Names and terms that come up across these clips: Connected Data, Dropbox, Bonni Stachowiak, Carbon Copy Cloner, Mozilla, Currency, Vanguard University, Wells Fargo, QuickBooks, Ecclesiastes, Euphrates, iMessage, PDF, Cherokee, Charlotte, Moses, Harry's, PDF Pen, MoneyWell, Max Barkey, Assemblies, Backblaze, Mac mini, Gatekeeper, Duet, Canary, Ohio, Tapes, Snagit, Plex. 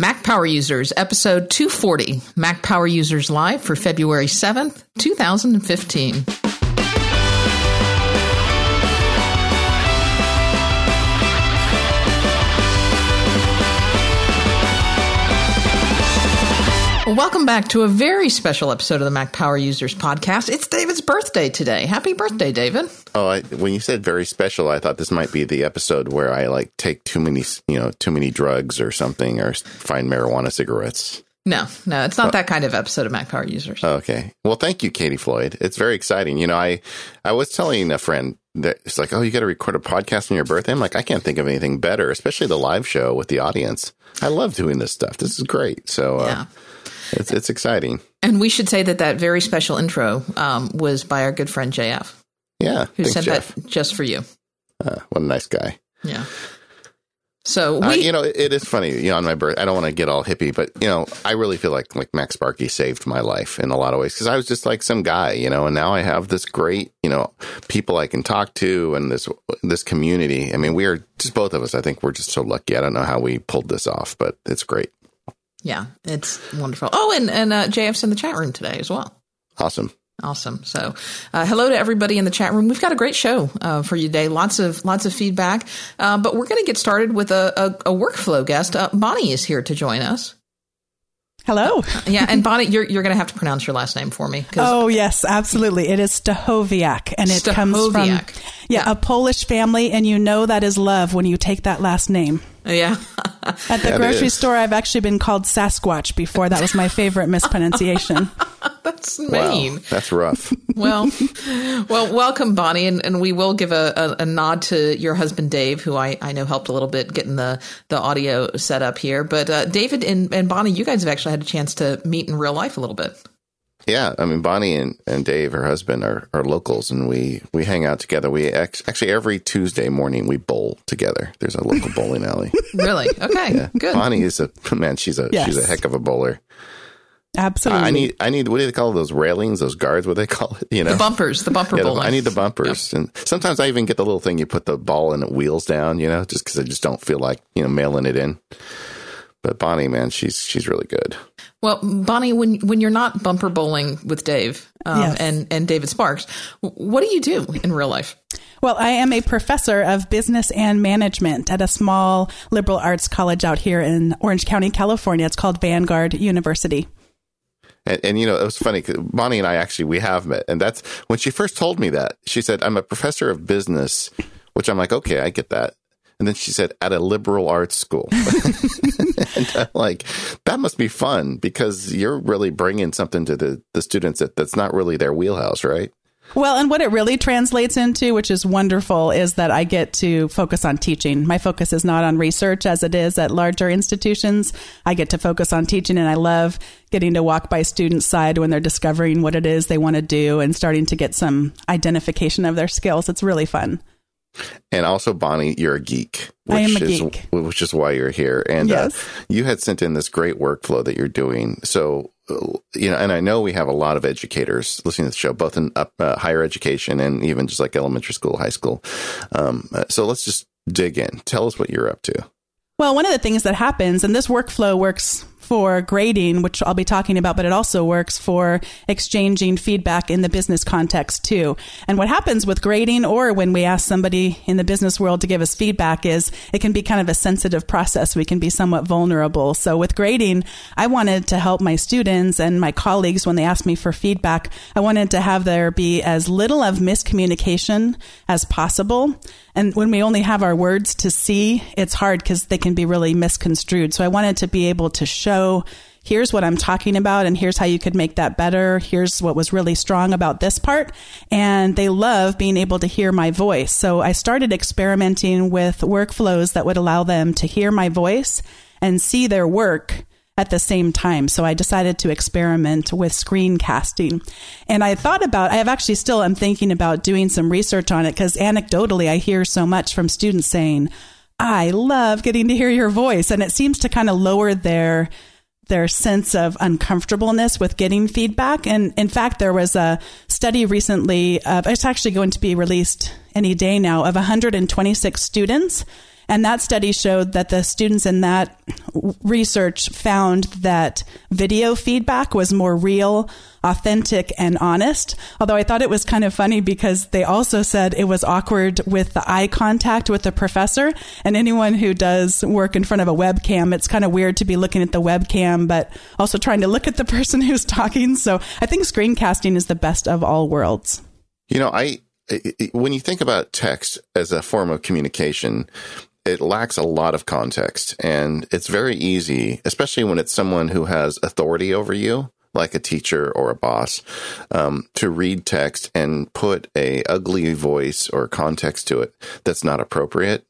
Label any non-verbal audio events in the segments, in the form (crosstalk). Mac Power Users, episode 240, Mac Power Users Live for February 7th, 2015. Welcome back to a very special episode of the Mac Power Users podcast. It's David's birthday today. Happy birthday, David. Oh, when you said very special, I thought this might be the episode where I like take too many drugs or something, or find marijuana cigarettes. No, it's not that kind of episode of Mac Power Users. Okay. Well, thank you, Katie Floyd. It's very exciting. You know, I was telling a friend that it's like, oh, you got to record a podcast on your birthday. I'm like, I can't think of anything better, especially the live show with the audience. I love doing this stuff. This is great. So, yeah. It's exciting. And we should say that very special intro was by our good friend JF. Yeah. Who sent that just for you. What a nice guy. Yeah. So, it is funny, on my birthday, I don't want to get all hippie, but, I really feel like Max Barkey saved my life in a lot of ways, because I was just like some guy, and now I have this great, people I can talk to and this community. I mean, we are just, both of us, I think we're just so lucky. I don't know how we pulled this off, but it's great. Yeah, it's wonderful. Oh, and JF's in the chat room today as well. Awesome. So hello to everybody in the chat room. We've got a great show for you today. Lots of feedback. But we're going to get started with a workflow guest. Bonni is here to join us. Hello. Yeah. And Bonni, you're going to have to pronounce your last name for me. Oh, yes, absolutely. It is Stachowiak. And it comes from a Polish family. And that is love when you take that last name. Yeah. At the grocery store, I've actually been called Sasquatch before. That was my favorite mispronunciation. That's mean. Wow, that's rough. Well, welcome, Bonni. And we will give a nod to your husband, Dave, who I know helped a little bit getting the audio set up here. But David and Bonni, you guys have actually had a chance to meet in real life a little bit. Yeah, I mean, Bonni and Dave, her husband, are locals, and we hang out together. We actually every Tuesday morning we bowl together. There's a local bowling alley. Really? Okay, yeah. Good. Bonni is she's a heck of a bowler. Absolutely. I need what do they call those railings, those guards, what do they call it? The bumpers, the bumper bowling. I need the bumpers. Yep. And sometimes I even get the little thing you put the ball in, it wheels down, just because I just don't feel like, mailing it in. But Bonni, man, she's really good. Well, Bonni, when you're not bumper bowling with Dave and David Sparks, what do you do in real life? Well, I am a professor of business and management at a small liberal arts college out here in Orange County, California. It's called Vanguard University. And it was funny, 'cause Bonni and I actually, we have met. And that's when she first told me that. She said, I'm a professor of business, which I'm like, okay, I get that. And then she said, at a liberal arts school. And I'm like, that must be fun, because you're really bringing something to the students that's not really their wheelhouse, right? Well, and what it really translates into, which is wonderful, is that I get to focus on teaching. My focus is not on research as it is at larger institutions. I get to focus on teaching, and I love getting to walk by students' side when they're discovering what it is they want to do and starting to get some identification of their skills. It's really fun. And also, Bonni, you're a geek. I am a geek. Which is why you're here. And you had sent in this great workflow that you're doing. So, and I know we have a lot of educators listening to the show, both in higher education and even just like elementary school, high school. So let's just dig in. Tell us what you're up to. Well, one of the things that happens, and this workflow works for grading, which I'll be talking about, but it also works for exchanging feedback in the business context too. And what happens with grading, or when we ask somebody in the business world to give us feedback, is it can be kind of a sensitive process. We can be somewhat vulnerable. So with grading, I wanted to help my students and my colleagues when they asked me for feedback. I wanted to have there be as little of miscommunication as possible. And when we only have our words to see, it's hard because they can be really misconstrued. So I wanted to be able to show, here's what I'm talking about, and here's how you could make that better. Here's what was really strong about this part. And they love being able to hear my voice. So I started experimenting with workflows that would allow them to hear my voice and see their work at the same time. So I decided to experiment with screencasting. And I'm thinking about doing some research on it, because anecdotally, I hear so much from students saying, I love getting to hear your voice. And it seems to kind of lower their sense of uncomfortableness with getting feedback. And in fact, there was a study recently, it's actually going to be released any day now, of 126 students. And that study showed that the students in that research found that video feedback was more real, authentic, and honest. Although I thought it was kind of funny because they also said it was awkward with the eye contact with the professor. And anyone who does work in front of a webcam, it's kind of weird to be looking at the webcam, but also trying to look at the person who's talking. So I think screencasting is the best of all worlds. You know, when you think about text as a form of communication, it lacks a lot of context, and it's very easy, especially when it's someone who has authority over you, like a teacher or a boss, to read text and put a ugly voice or context to it that's not appropriate.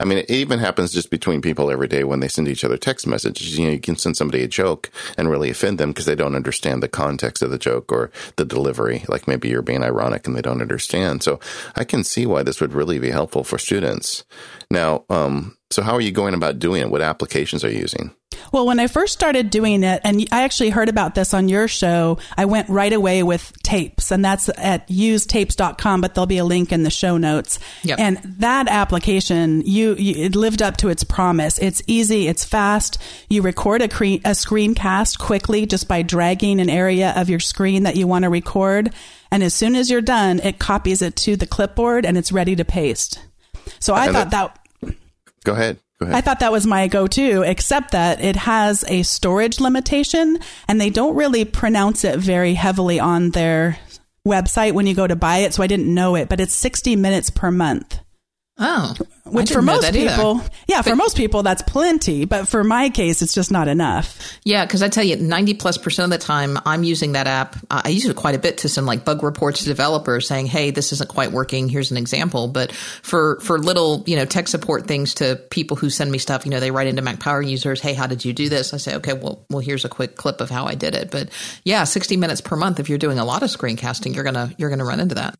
I mean, it even happens just between people every day when they send each other text messages. You know, you can send somebody a joke and really offend them because they don't understand the context of the joke or the delivery. Like maybe you're being ironic and they don't understand. So I can see why this would really be helpful for students. Now, so how are you going about doing it? What applications are you using? Well, when I first started doing it, and I actually heard about this on your show, I went right away with Tapes, and that's at usetapes.com, but there'll be a link in the show notes. Yep. And that application, it lived up to its promise. It's easy. It's fast. You record a screencast quickly just by dragging an area of your screen that you want to record. And as soon as you're done, it copies it to the clipboard and it's ready to paste. So I thought that... Go ahead. I thought that was my go-to, except that it has a storage limitation, and they don't really pronounce it very heavily on their website when you go to buy it, so I didn't know it, but it's 60 minutes per month. Oh, which for most people, for most people, that's plenty. But for my case, it's just not enough. Yeah, because I tell you, 90+% of the time I'm using that app. I use it quite a bit to send like bug reports to developers saying, hey, this isn't quite working. Here's an example. But for little, tech support things to people who send me stuff, they write into Mac Power Users, hey, how did you do this? I say, okay, well, here's a quick clip of how I did it. But yeah, 60 minutes per month. If you're doing a lot of screencasting, you're going to run into that.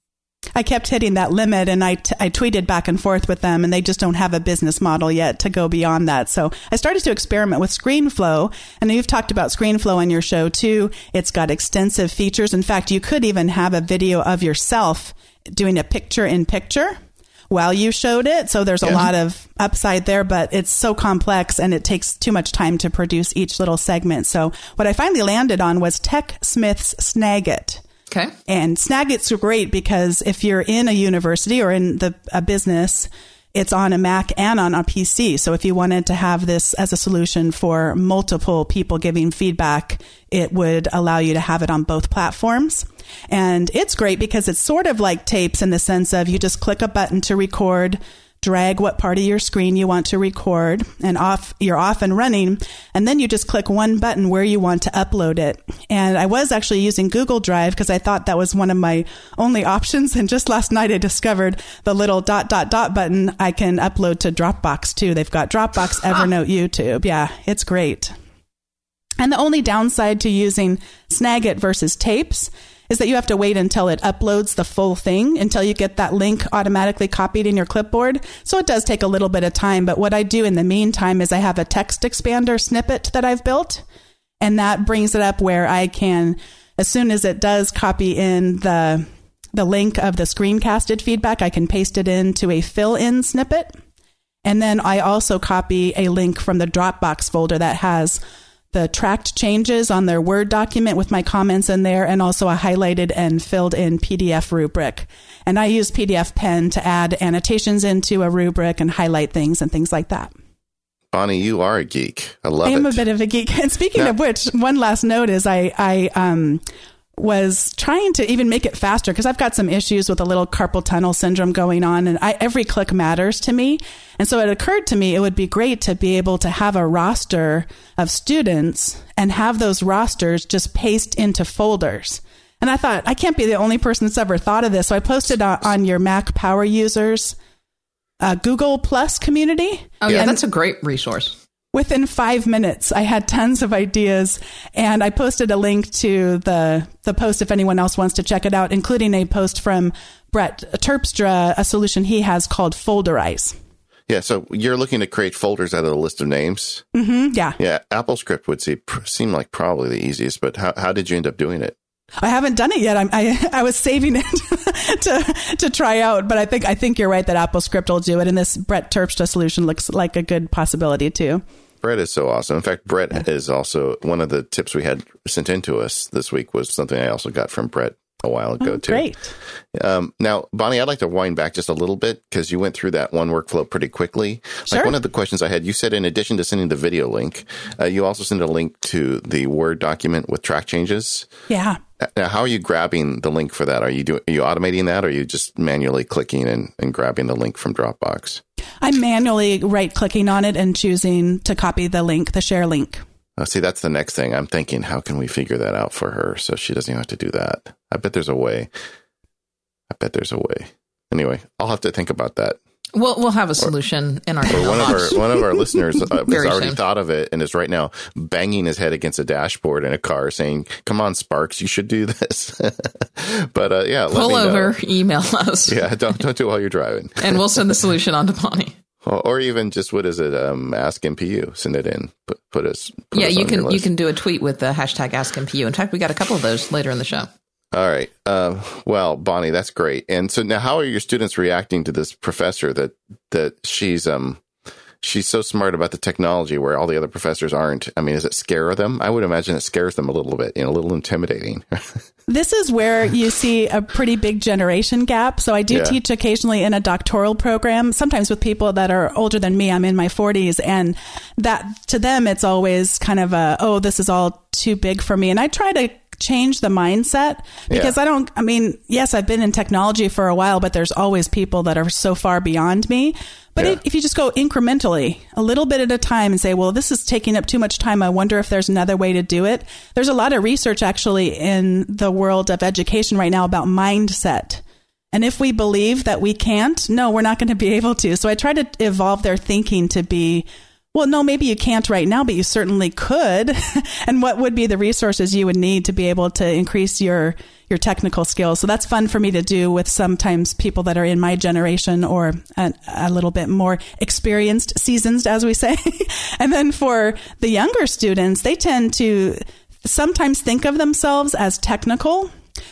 I kept hitting that limit, and I tweeted back and forth with them, and they just don't have a business model yet to go beyond that. So I started to experiment with ScreenFlow, and you've talked about ScreenFlow on your show too. It's got extensive features. In fact, you could even have a video of yourself doing a picture-in-picture while you showed it. So there's a lot of upside there, but it's so complex and it takes too much time to produce each little segment. So what I finally landed on was TechSmith's Snagit. Okay. And Snagit's great because if you're in a university or in a business, it's on a Mac and on a PC. So if you wanted to have this as a solution for multiple people giving feedback, it would allow you to have it on both platforms. And it's great because it's sort of like Tapes in the sense of you just click a button to record, drag what part of your screen you want to record, and you're off and running. And then you just click one button where you want to upload it. And I was actually using Google Drive because I thought that was one of my only options. And just last night I discovered the little ... button I can upload to Dropbox too. They've got Dropbox, Evernote, YouTube. Yeah, it's great. And the only downside to using Snagit versus Tapes is that you have to wait until it uploads the full thing, until you get that link automatically copied in your clipboard. So it does take a little bit of time. But what I do in the meantime is I have a text expander snippet that I've built, and that brings it up where I can, as soon as it does copy in the link of the screencasted feedback, I can paste it into a fill-in snippet. And then I also copy a link from the Dropbox folder that has the tracked changes on their Word document with my comments in there, and also a highlighted and filled in PDF rubric. And I use PDF Pen to add annotations into a rubric and highlight things and things like that. Bonni, you are a geek. I love it. I am a bit of a geek. And speaking of which, one last note is I was trying to even make it faster because I've got some issues with a little carpal tunnel syndrome going on, and every click matters to me. And so it occurred to me it would be great to be able to have a roster of students and have those rosters just paste into folders. And I thought, I can't be the only person that's ever thought of this. So I posted on your Mac Power Users Google Plus community. Oh, yeah, that's a great resource. Within 5 minutes, I had tons of ideas, and I posted a link to the post if anyone else wants to check it out, including a post from Brett Terpstra, a solution he has called Folderize. Yeah, so you're looking to create folders out of a list of names? Mm-hmm, yeah. Yeah, AppleScript would seem like probably the easiest, but how did you end up doing it? I haven't done it yet. I was saving it to try out, but I think you're right that AppleScript will do it, and this Brett Terpstra solution looks like a good possibility too. Brett is so awesome. In fact, Brett is also one of the tips we had sent in to us this week was something I also got from Brett a while ago too. Great. Now, Bonni, I'd like to wind back just a little bit because you went through that one workflow pretty quickly. Sure. Like one of the questions I had, you said in addition to sending the video link, you also send a link to the Word document with track changes. Yeah. Now, how are you grabbing the link for that? Are you automating that, or are you just manually clicking and grabbing the link from Dropbox? I'm manually right-clicking on it and choosing to copy the link, the share link. See, that's the next thing. I'm thinking, how can we figure that out for her so she doesn't have to do that? I bet there's a way. Anyway, I'll have to think about that. We'll have a solution in our inbox. One of our listeners has already thought of it and is right now banging his head against a dashboard in a car, saying, "Come on, Sparks, you should do this." But pull over, email us. Yeah, don't do it while you're driving, and we'll send the solution on to Bonni. Or even just what is it? Ask MPU, send it in. You can do a tweet with the hashtag Ask MPU. In fact, we got a couple of those later in the show. All right. Well, Bonni, that's great. And so now how are your students reacting to this professor that she's so smart about the technology where all the other professors aren't? I mean, does it scare them? I would imagine it scares them a little bit, a little intimidating. This is where you see a pretty big generation gap. So I do teach occasionally in a doctoral program, sometimes with people that are older than me. I'm in my 40s. And that to them, it's always kind of this is all too big for me. And I try to change the mindset because yes, I've been in technology for a while, but there's always people that are so far beyond me. But if you just go incrementally, a little bit at a time and say, well, this is taking up too much time. I wonder if there's another way to do it. There's a lot of research actually in the world of education right now about mindset. And if we believe that we can't, no, we're not going to be able to. So I try to evolve their thinking to be, well, no, maybe you can't right now, but you certainly could. And what would be the resources you would need to be able to increase your technical skills? So that's fun for me to do with sometimes people that are in my generation or a little bit more experienced, seasoned, as we say. And then for the younger students, they tend to sometimes think of themselves as technical,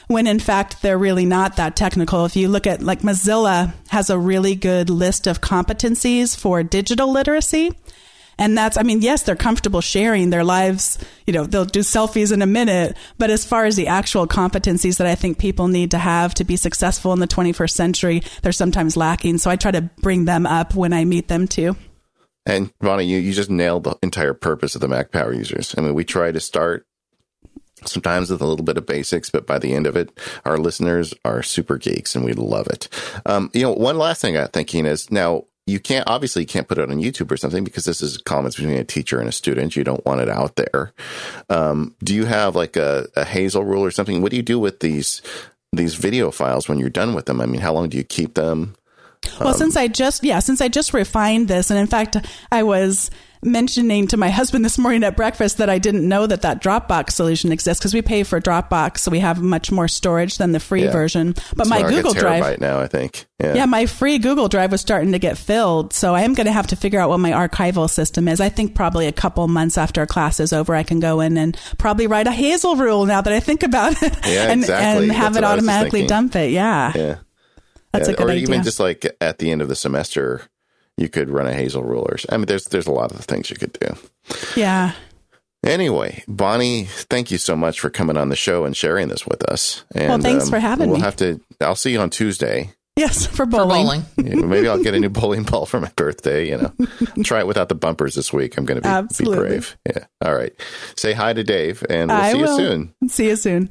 when in fact, they're really not that technical. If you look at like Mozilla has a really good list of competencies for digital literacy. And that's, yes, they're comfortable sharing their lives. They'll do selfies in a minute. But as far as the actual competencies that I think people need to have to be successful in the 21st century, they're sometimes lacking. So I try to bring them up when I meet them, too. And, Bonni, you just nailed the entire purpose of the Mac Power Users. We try to start sometimes with a little bit of basics, but by the end of it, our listeners are super geeks and we love it. One last thing I'm thinking is now, you can't put it on YouTube or something because this is comments between a teacher and a student. You don't want it out there. Do you have like a Hazel rule or something? What do you do with these video files when you're done with them? How long do you keep them? Well, since I just refined this, and in fact, I was mentioning to my husband this morning at breakfast that I didn't know that Dropbox solution exists because we pay for Dropbox, so we have much more storage than the free version. But it's my Google Drive right now, I think. Yeah, my free Google Drive was starting to get filled, so I am going to have to figure out what my archival system is. I think probably a couple months after class is over, I can go in and probably write a Hazel rule now that I think about it, and have it automatically dump it. Yeah. That's a good idea. Or even just like at the end of the semester, you could run a Hazel ruler. There's a lot of things you could do. Yeah. Anyway, Bonni, thank you so much for coming on the show and sharing this with us. And, well, thanks for having me. I'll see you on Tuesday. Yes, for bowling. Maybe I'll get a new bowling ball for my birthday. Try it without the bumpers this week. I'm going to be brave. Yeah. All right. Say hi to Dave, and we'll see you soon. See you soon.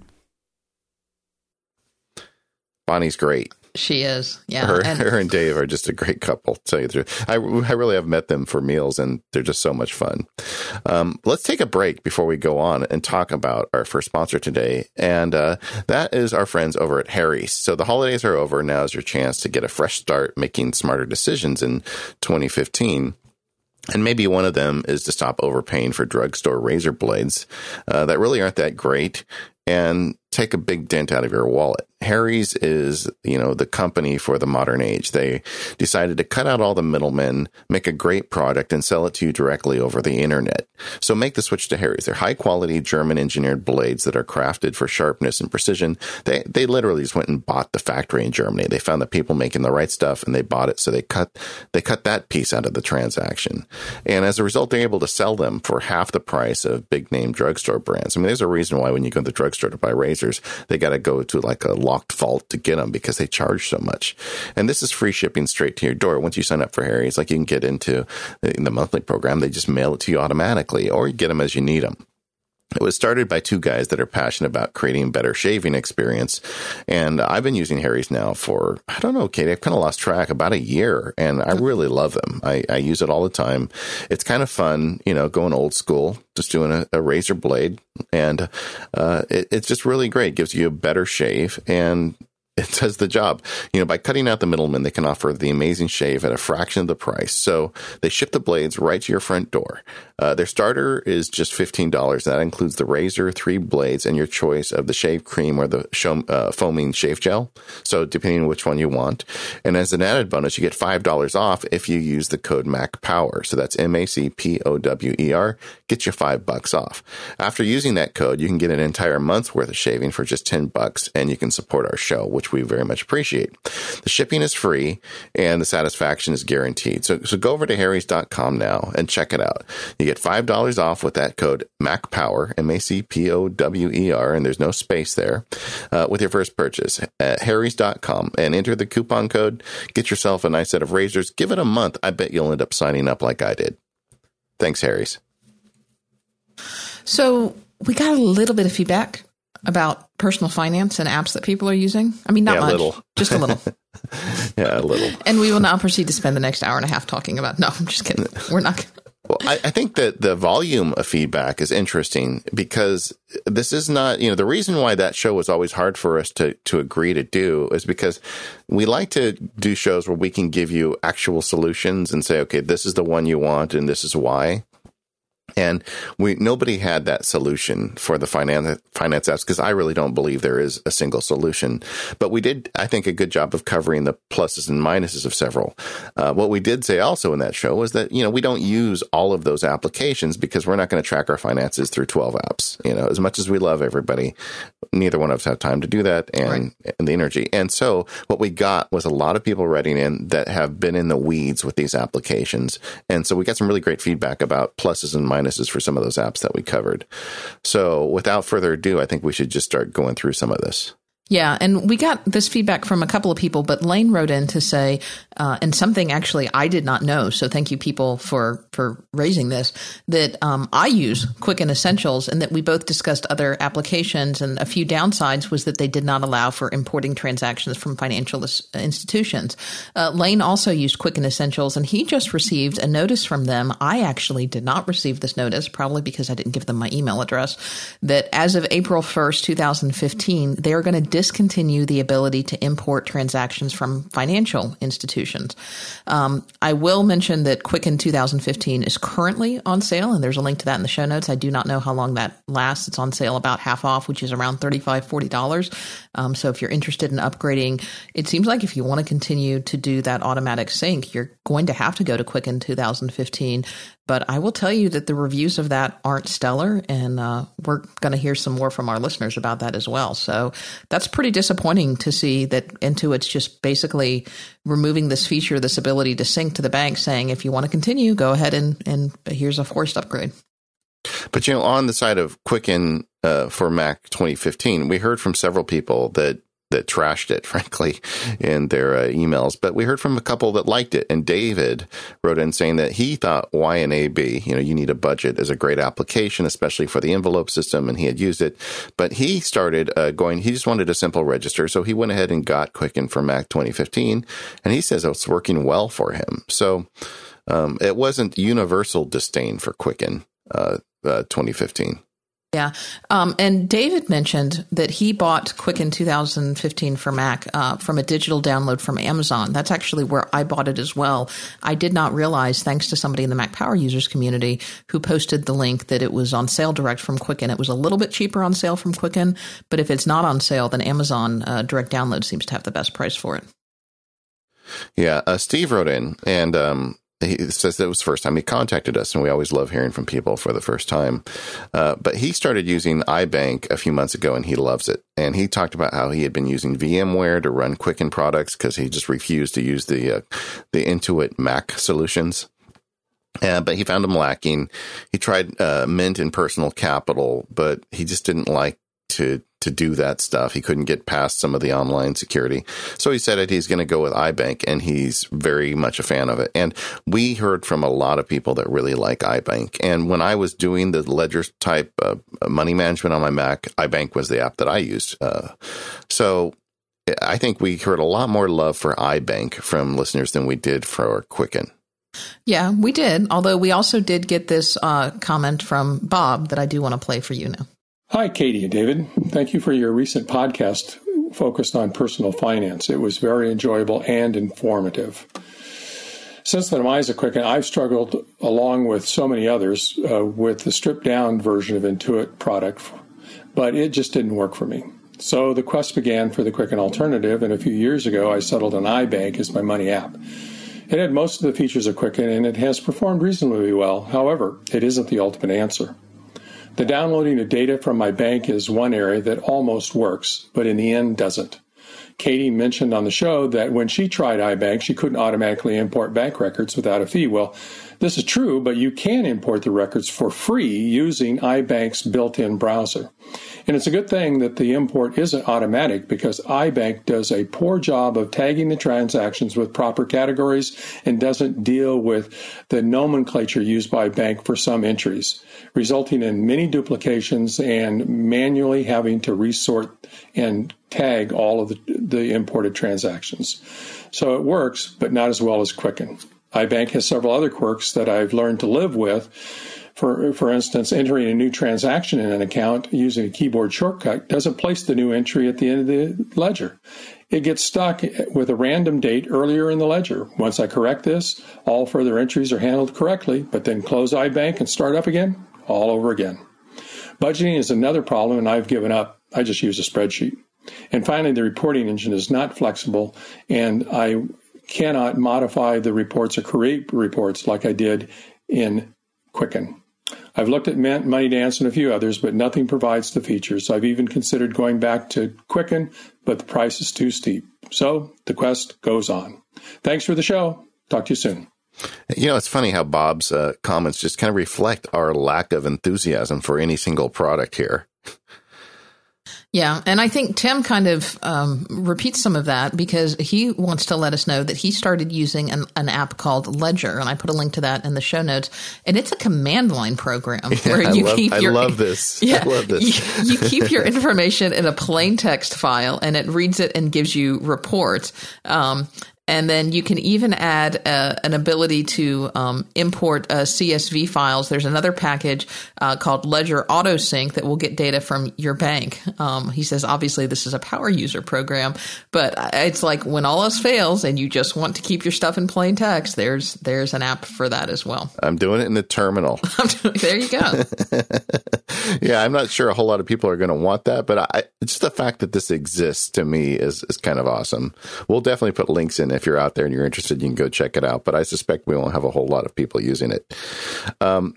Bonnie's great. She is. Yeah. Her and Dave are just a great couple, to tell you the truth. I really have met them for meals and they're just so much fun. Let's take a break before we go on and talk about our first sponsor today. And that is our friends over at Harry's. So the holidays are over. Now is your chance to get a fresh start making smarter decisions in 2015. And maybe one of them is to stop overpaying for drugstore razor blades that really aren't that great. And take a big dent out of your wallet. Harry's is, the company for the modern age. They decided to cut out all the middlemen, make a great product, and sell it to you directly over the internet. So make the switch to Harry's. They're high-quality German-engineered blades that are crafted for sharpness and precision. They literally just went and bought the factory in Germany. They found the people making the right stuff, and they bought it, so they cut that piece out of the transaction. And as a result, they're able to sell them for half the price of big-name drugstore brands. I mean, there's a reason why when you go to the drugstore to buy razors, they got to go to like a locked vault to get them because they charge so much. And this is free shipping straight to your door. Once you sign up for Harry's, like you can get into the monthly program. They just mail it to you automatically, or you get them as you need them. It was started by two guys that are passionate about creating a better shaving experience. And I've been using Harry's now for, I don't know, Katie, I've kind of lost track, about a year. And I really love them. I use it all the time. It's kind of fun, going old school, just doing a razor blade. And it's just really great. It gives you a better shave. And it does the job. By cutting out the middleman, they can offer the amazing shave at a fraction of the price. So they ship the blades right to your front door. Their starter is just $15. That includes the razor, 3 blades, and your choice of the shave cream or the foaming shave gel. So depending on which one you want. And as an added bonus, you get $5 off if you use the code MACPOWER. So that's MACPOWER. Get you $5 off. After using that code, you can get an entire month's worth of shaving for just $10, and you can support our show, which we very much appreciate. The shipping is free and the satisfaction is guaranteed. So go over to harrys.com now and check it out. You get $5 off with that code MACPOWER, MACPOWER, and there's no space there, with your first purchase at harrys.com, and enter the coupon code. Get yourself a nice set of razors. Give it a month. I bet you'll end up signing up like I did. Thanks, Harry's. So we got a little bit of feedback about personal finance and apps that people are using. I mean, not much, little. Just a little. Yeah, a little. And we will now proceed to spend the next hour and a half talking about, no, I'm just kidding. We're not. Well, I think that the volume of feedback is interesting because this is not, the reason why that show was always hard for us to agree to do is because we like to do shows where we can give you actual solutions and say, okay, this is the one you want and this is why. And nobody had that solution for the finance apps, because I really don't believe there is a single solution. But we did, I think, a good job of covering the pluses and minuses of several. What we did say also in that show was that, we don't use all of those applications because we're not going to track our finances through 12 apps. As much as we love everybody, neither one of us have time to do that and the energy. And so what we got was a lot of people writing in that have been in the weeds with these applications. And so we got some really great feedback about pluses and minuses for some of those apps that we covered. So without further ado, I think we should just start going through some of this. Yeah. And we got this feedback from a couple of people, but Lane wrote in to say, and something actually I did not know. So thank you people for raising this, that I use Quicken Essentials, and that we both discussed other applications, and a few downsides was that they did not allow for importing transactions from financial institutions. Lane also used Quicken Essentials, and he just received a notice from them. I actually did not receive this notice, probably because I didn't give them my email address, that as of April 1st, 2015, they are going to discontinue the ability to import transactions from financial institutions. I will mention that Quicken 2015 is currently on sale, and there's a link to that in the show notes. I do not know how long that lasts. It's on sale about half off, which is around $35, $40. So if you're interested in upgrading, it seems like if you want to continue to do that automatic sync, you're going to have to go to Quicken 2015. But I will tell you that the reviews of that aren't stellar, and we're going to hear some more from our listeners about that as well. So that's pretty disappointing to see that Intuit's just basically removing this feature, this ability to sync to the bank, saying, if you want to continue, go ahead and here's a forced upgrade. But, on the side of Quicken for Mac 2015, we heard from several people that trashed it, frankly, in their emails. But we heard from a couple that liked it. And David wrote in saying that he thought YNAB, you need a budget, is a great application, especially for the envelope system. And he had used it. But he started he just wanted a simple register. So he went ahead and got Quicken for Mac 2015. And he says it's working well for him. So it wasn't universal disdain for Quicken 2015. Yeah. And David mentioned that he bought Quicken 2015 for Mac from a digital download from Amazon. That's actually where I bought it as well. I did not realize, thanks to somebody in the Mac Power Users community who posted the link, that it was on sale direct from Quicken. It was a little bit cheaper on sale from Quicken, but if it's not on sale, then Amazon direct download seems to have the best price for it. Yeah. Steve wrote in and he says that it was the first time he contacted us, and we always love hearing from people for the first time. But he started using iBank a few months ago, and he loves it. And he talked about how he had been using VMware to run Quicken products because he just refused to use the Intuit Mac solutions. But he found them lacking. He tried Mint and Personal Capital, but he just didn't like to do that stuff. He couldn't get past some of the online security. So he said that he's going to go with iBank, and he's very much a fan of it. And we heard from a lot of people that really like iBank. And when I was doing the ledger type money management on my Mac, iBank was the app that I used. So I think we heard a lot more love for iBank from listeners than we did for Quicken. Yeah, we did. Although we also did get this comment from Bob that I do want to play for you now. Hi, Katie and David. Thank you for your recent podcast focused on personal finance. It was very enjoyable and informative. Since the demise of Quicken, I've struggled, along with so many others, with the stripped-down version of Intuit product, but it just didn't work for me. So the quest began for the Quicken alternative, and a few years ago, I settled on iBank as my money app. It had most of the features of Quicken, and it has performed reasonably well. However, it isn't the ultimate answer. The downloading of data from my bank is one area that almost works, but in the end doesn't. Katie mentioned on the show that when she tried iBank, she couldn't automatically import bank records without a fee. Well, this is true, but you can import the records for free using iBank's built-in browser. And it's a good thing that the import isn't automatic, because iBank does a poor job of tagging the transactions with proper categories and doesn't deal with the nomenclature used by bank for some entries, resulting in many duplications and manually having to resort and tag all of the imported transactions. So it works, but not as well as Quicken. iBank has several other quirks that I've learned to live with. For instance, entering a new transaction in an account using a keyboard shortcut doesn't place the new entry at the end of the ledger. It gets stuck with a random date earlier in the ledger. Once I correct this, all further entries are handled correctly, but then close iBank and start up again, all over again. Budgeting is another problem, and I've given up. I just use a spreadsheet. And finally, the reporting engine is not flexible, and I cannot modify the reports or create reports like I did in Quicken. I've looked at Mint, MoneyDance, and a few others, but nothing provides the features. I've even considered going back to Quicken, but the price is too steep. So the quest goes on. Thanks for the show. Talk to you soon. You know, it's funny how Bob's comments just kind of reflect our lack of enthusiasm for any single product here. Yeah. And I think Tim kind of repeats some of that, because he wants to let us know that he started using an app called Ledger. And I put a link to that in the show notes. And it's a command line program where I love this. You keep your information in a plain text file, and it reads it and gives you reports. And then you can even add an ability to import CSV files. There's another package called Ledger AutoSync that will get data from your bank. He says, obviously, this is a power user program, but it's like when all else fails and you just want to keep your stuff in plain text, there's an app for that as well. I'm doing it in the terminal. There you go. Yeah, I'm not sure a whole lot of people are going to want that, but just the fact that this exists to me is kind of awesome. We'll definitely put links in. If you're out there and you're interested, you can go check it out. But I suspect we won't have a whole lot of people using it.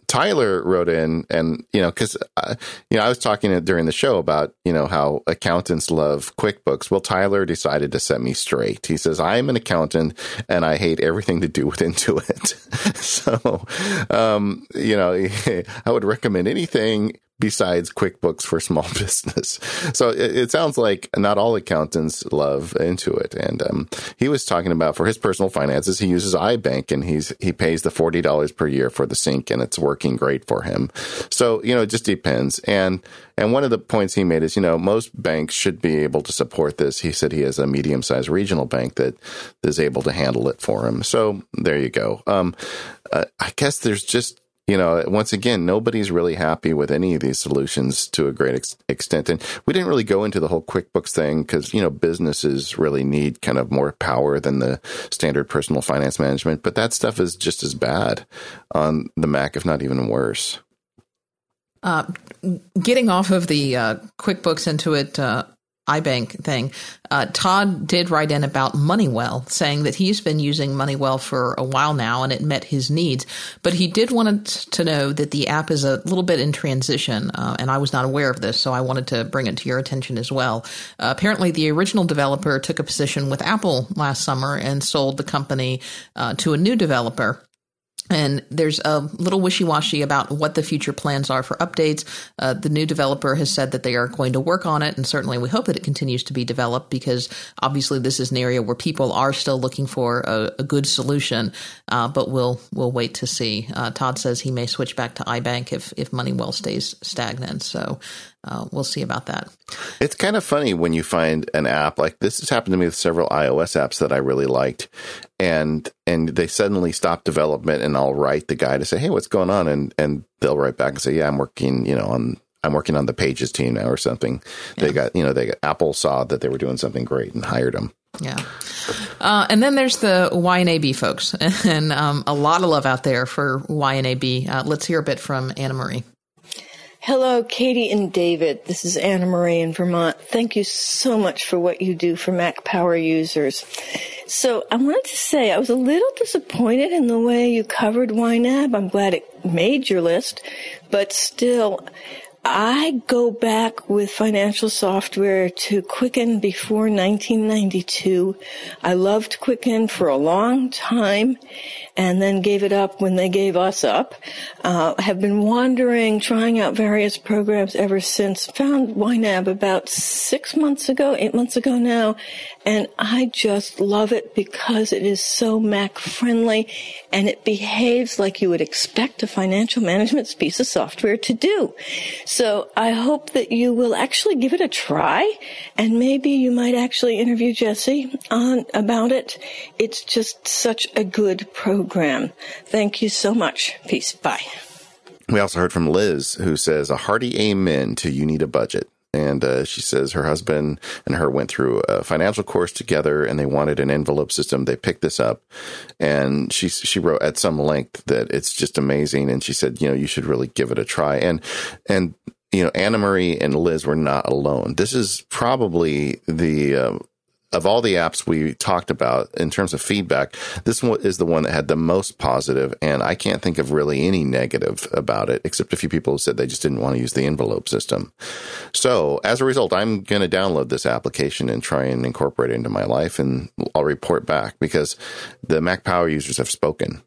Tyler wrote in, and, you know, because, you know, I was talking during the show about, you know, how accountants love QuickBooks. Well, Tyler decided to set me straight. He says, I am an accountant and I hate everything to do with Intuit. So, you know, I would recommend anything besides QuickBooks for small business. So it sounds like not all accountants love Intuit. And he was talking about, for his personal finances, he uses iBank, and he pays the $40 per year for the sync, and it's working great for him. So, you know, it just depends. And one of the points he made is, you know, most banks should be able to support this. He said he has a medium-sized regional bank that is able to handle it for him. So there you go. I guess there's just you know, once again, nobody's really happy with any of these solutions to a great extent. And we didn't really go into the whole QuickBooks thing because, you know, businesses really need kind of more power than the standard personal finance management. But that stuff is just as bad on the Mac, if not even worse. Getting off of the QuickBooks into it, iBank thing, Todd did write in about MoneyWell, saying that he's been using MoneyWell for a while now and it met his needs. But he did want to know that the app is a little bit in transition, and I was not aware of this, so I wanted to bring it to your attention as well. Apparently, the original developer took a position with Apple last summer and sold the company to a new developer. And there's a little wishy-washy about what the future plans are for updates. The new developer has said that they are going to work on it, and certainly we hope that it continues to be developed because obviously this is an area where people are still looking for a good solution, but we'll wait to see. Todd says he may switch back to iBank if MoneyWell stays stagnant, so we'll see about that. It's kind of funny when you find an app like this. Has happened to me with several iOS apps that I really liked, and they suddenly stop development, and I'll write the guy to say, "Hey, what's going on?" And they'll write back and say, "Yeah, I'm working on the Pages team now or something." Yeah. Apple saw that they were doing something great and hired them. Yeah. And then there's the YNAB folks, and a lot of love out there for YNAB. Let's hear a bit from Anna Marie. Hello, Katie and David. This is Anna Marie in Vermont. Thank you so much for what you do for Mac Power Users. So I wanted to say I was a little disappointed in the way you covered YNAB. I'm glad it made your list, but still, I go back with financial software to Quicken before 1992. I loved Quicken for a long time, and then gave it up when they gave us up. Have been wandering, trying out various programs ever since. Found YNAB about 8 months ago now, and I just love it because it is so Mac-friendly, and it behaves like you would expect a financial management piece of software to do. So I hope that you will actually give it a try, and maybe you might actually interview Jesse about it. It's just such a good program. Thank you so much. Peace. Bye. We also heard from Liz, who says a hearty amen to You Need a Budget. And she says her husband and her went through a financial course together and they wanted an envelope system. They picked this up, and she wrote at some length that it's just amazing. And she said, you know, you should really give it a try. And you know, Anna Marie and Liz were not alone. This is probably the of all the apps we talked about in terms of feedback, this one is the one that had the most positive, and I can't think of really any negative about it, except a few people who said they just didn't want to use the envelope system. So as a result, I'm going to download this application and try and incorporate it into my life, and I'll report back because the Mac Power Users have spoken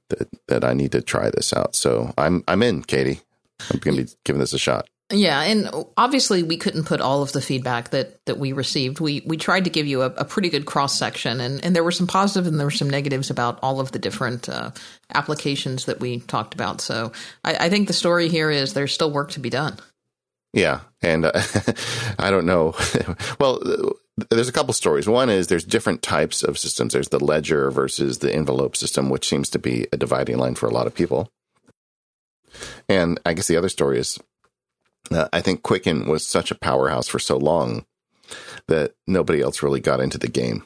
that I need to try this out. So I'm in, Katie. I'm going to be giving this a shot. Yeah, and obviously we couldn't put all of the feedback that we received. We tried to give you a pretty good cross-section, and there were some positive and there were some negatives about all of the different applications that we talked about. So I think the story here is there's still work to be done. Yeah, and I don't know. Well, there's a couple stories. One is there's different types of systems. There's the ledger versus the envelope system, which seems to be a dividing line for a lot of people. And I guess the other story is I think Quicken was such a powerhouse for so long that nobody else really got into the game.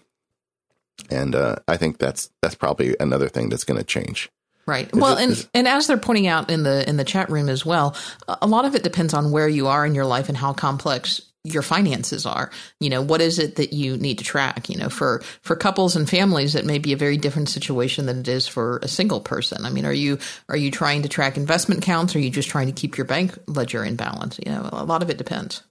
And I think that's probably another thing that's going to change. Right. Well, and as they're pointing out in the chat room as well, a lot of it depends on where you are in your life and how complex your finances are. You know, what is it that you need to track? You know, for couples and families, it may be a very different situation than it is for a single person. I mean, are you trying to track investment counts? Or are you just trying to keep your bank ledger in balance? You know, a lot of it depends.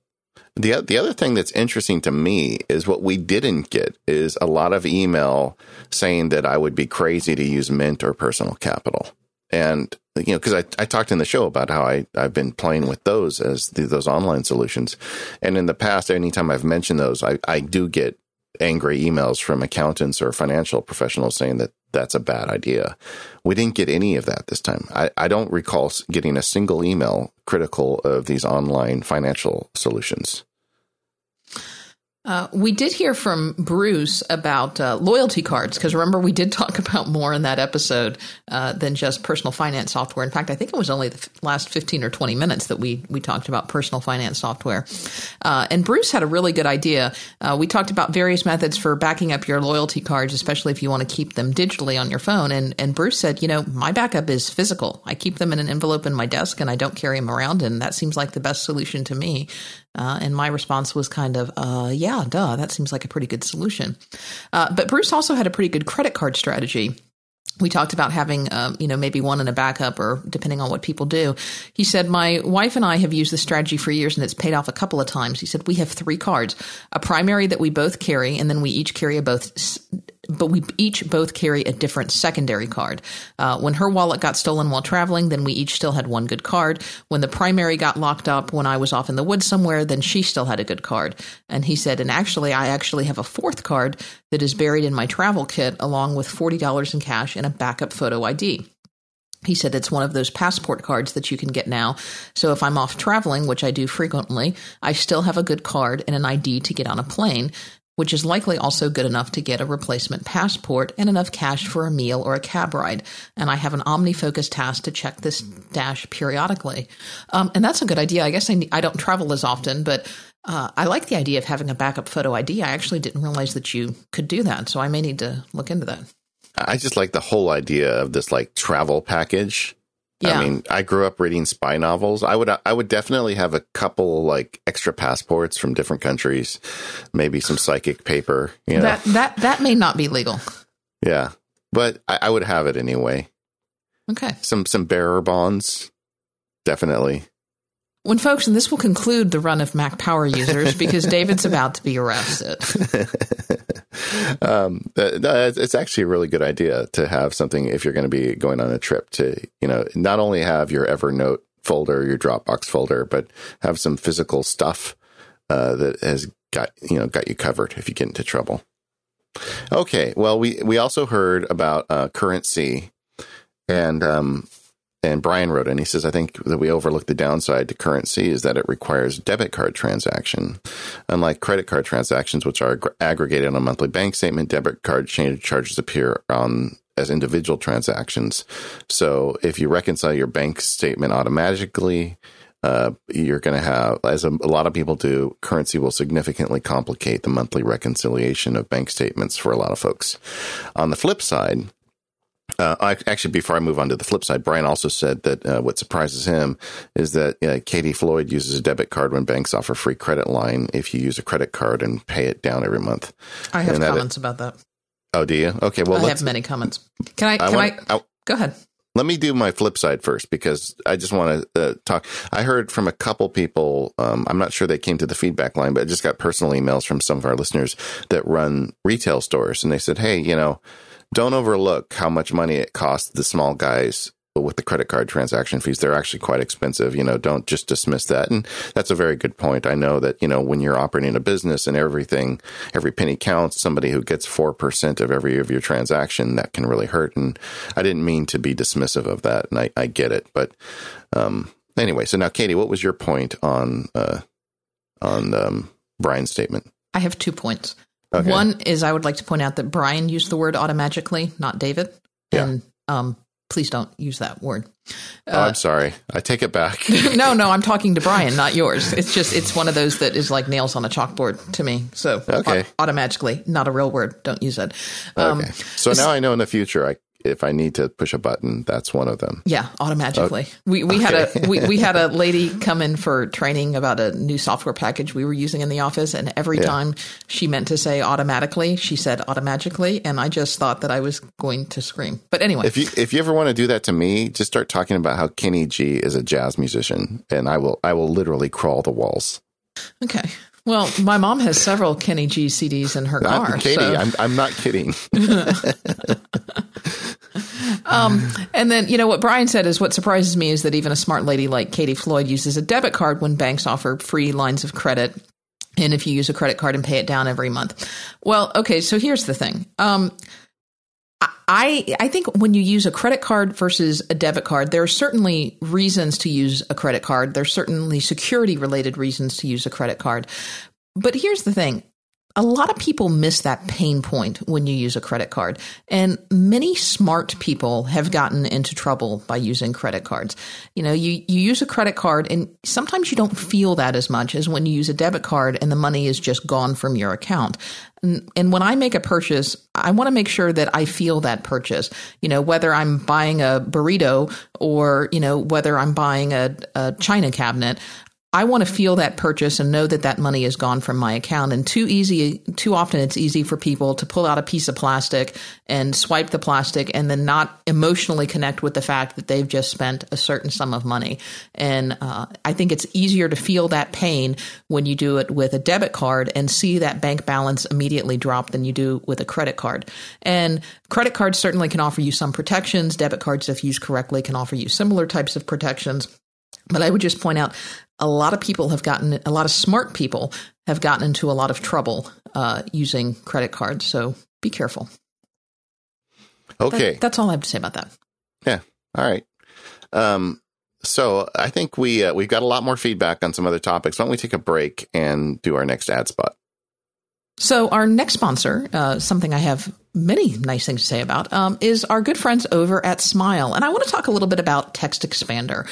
The other thing that's interesting to me is what we didn't get is a lot of email saying that I would be crazy to use Mint or Personal Capital. And, you know, because I talked in the show about how I've been playing with those as those online solutions. And in the past, anytime I've mentioned those, I do get angry emails from accountants or financial professionals saying that that's a bad idea. We didn't get any of that this time. I don't recall getting a single email critical of these online financial solutions. We did hear from Bruce about loyalty cards, because remember, we did talk about more in that episode than just personal finance software. In fact, I think it was only the last 15 or 20 minutes that we talked about personal finance software. And Bruce had a really good idea. We talked about various methods for backing up your loyalty cards, especially if you want to keep them digitally on your phone. And Bruce said, you know, my backup is physical. I keep them in an envelope in my desk and I don't carry them around. And that seems like the best solution to me. And my response was kind of, yeah, duh, that seems like a pretty good solution. But Bruce also had a pretty good credit card strategy. We talked about having, you know, maybe one in a backup or depending on what people do. He said, my wife and I have used this strategy for years and it's paid off a couple of times. He said, we have three cards, a primary that we both carry, and then we each carry both carry a different secondary card. When her wallet got stolen while traveling, then we each still had one good card. When the primary got locked up when I was off in the woods somewhere, then she still had a good card. And he said, and actually, I actually have a fourth card that is buried in my travel kit along with $40 in cash and a backup photo ID. He said it's one of those passport cards that you can get now. So if I'm off traveling, which I do frequently, I still have a good card and an ID to get on a plane, which is likely also good enough to get a replacement passport and enough cash for a meal or a cab ride. And I have an OmniFocus task to check this dash periodically. And that's a good idea. I guess I don't travel as often, but I like the idea of having a backup photo ID. I actually didn't realize that you could do that. So I may need to look into that. I just like the whole idea of this like travel package. Yeah. I mean, I grew up reading spy novels. I would definitely have a couple like extra passports from different countries, maybe some psychic paper. You know? That may not be legal. Yeah, but I would have it anyway. Okay. Some bearer bonds, definitely. When folks, and this will conclude the run of Mac Power Users because David's about to be arrested. It's actually a really good idea to have something if you're going to be going on a trip to, you know, not only have your Evernote folder, your Dropbox folder, but have some physical stuff that has got you covered if you get into trouble. Okay, well, we also heard about Currency And Brian wrote in, he says, I think that we overlooked the downside to Currency is that it requires debit card transaction. Unlike credit card transactions, which are aggregated on a monthly bank statement, debit card charges appear as individual transactions. So if you reconcile your bank statement automatically, you're going to have, as a lot of people do, Currency will significantly complicate the monthly reconciliation of bank statements for a lot of folks. On the flip side, actually, before I move on to the flip side, Brian also said that what surprises him is that Katie Floyd uses a debit card when banks offer free credit line if you use a credit card and pay it down every month. I have comments about that. Oh, do you? Okay, well, I have many comments. Can I go ahead? Let me do my flip side first because I just want to talk. I heard from a couple people. I'm not sure they came to the feedback line, but I just got personal emails from some of our listeners that run retail stores, and they said, "Hey, you know." Don't overlook how much money it costs the small guys with the credit card transaction fees. They're actually quite expensive. You know, don't just dismiss that. And that's a very good point. I know that, you know, when you're operating a business and everything, every penny counts, somebody who gets 4% of every of your transaction, that can really hurt. And I didn't mean to be dismissive of that. And I get it. But anyway, so now, Katie, what was your point on Brian's statement? I have 2 points. Okay. One is I would like to point out that Brian used the word automatically, not David. Yeah. And please don't use that word. I'm sorry. I take it back. No, I'm talking to Brian, not yours. It's just it's one of those that is like nails on a chalkboard to me. So okay. Automatically, not a real word. Don't use it. Okay. So now I know in the future if I need to push a button, that's one of them. Yeah, automatically. Okay. We had we had a lady come in for training about a new software package we were using in the office, and every time she meant to say automatically, she said automagically, and I just thought that I was going to scream. But anyway, if you ever want to do that to me, just start talking about how Kenny G is a jazz musician, and I will literally crawl the walls. Okay. Well, my mom has several Kenny G CDs in her car. Katie, so. I'm not kidding. And then, you know, what Brian said is what surprises me is that even a smart lady like Katie Floyd uses a debit card when banks offer free lines of credit. And if you use a credit card and pay it down every month. Well, OK, so here's the thing. I think when you use a credit card versus a debit card, there are certainly reasons to use a credit card. There's certainly security related reasons to use a credit card. But here's the thing. A lot of people miss that pain point when you use a credit card, and many smart people have gotten into trouble by using credit cards. You know, you use a credit card and sometimes you don't feel that as much as when you use a debit card and the money is just gone from your account. And when I make a purchase, I want to make sure that I feel that purchase, you know, whether I'm buying a burrito or, you know, whether I'm buying a china cabinet. I want to feel that purchase and know that that money is gone from my account. And too often it's easy for people to pull out a piece of plastic and swipe the plastic and then not emotionally connect with the fact that they've just spent a certain sum of money. And I think it's easier to feel that pain when you do it with a debit card and see that bank balance immediately drop than you do with a credit card. And credit cards certainly can offer you some protections. Debit cards, if used correctly, can offer you similar types of protections. But I would just point out, a lot of smart people have gotten into a lot of trouble using credit cards. So be careful. Okay. That's all I have to say about that. Yeah. All right. So I think we've got a lot more feedback on some other topics. Why don't we take a break and do our next ad spot? So our next sponsor, something I have many nice things to say about, is our good friends over at Smile. And I want to talk a little bit about Text Expander.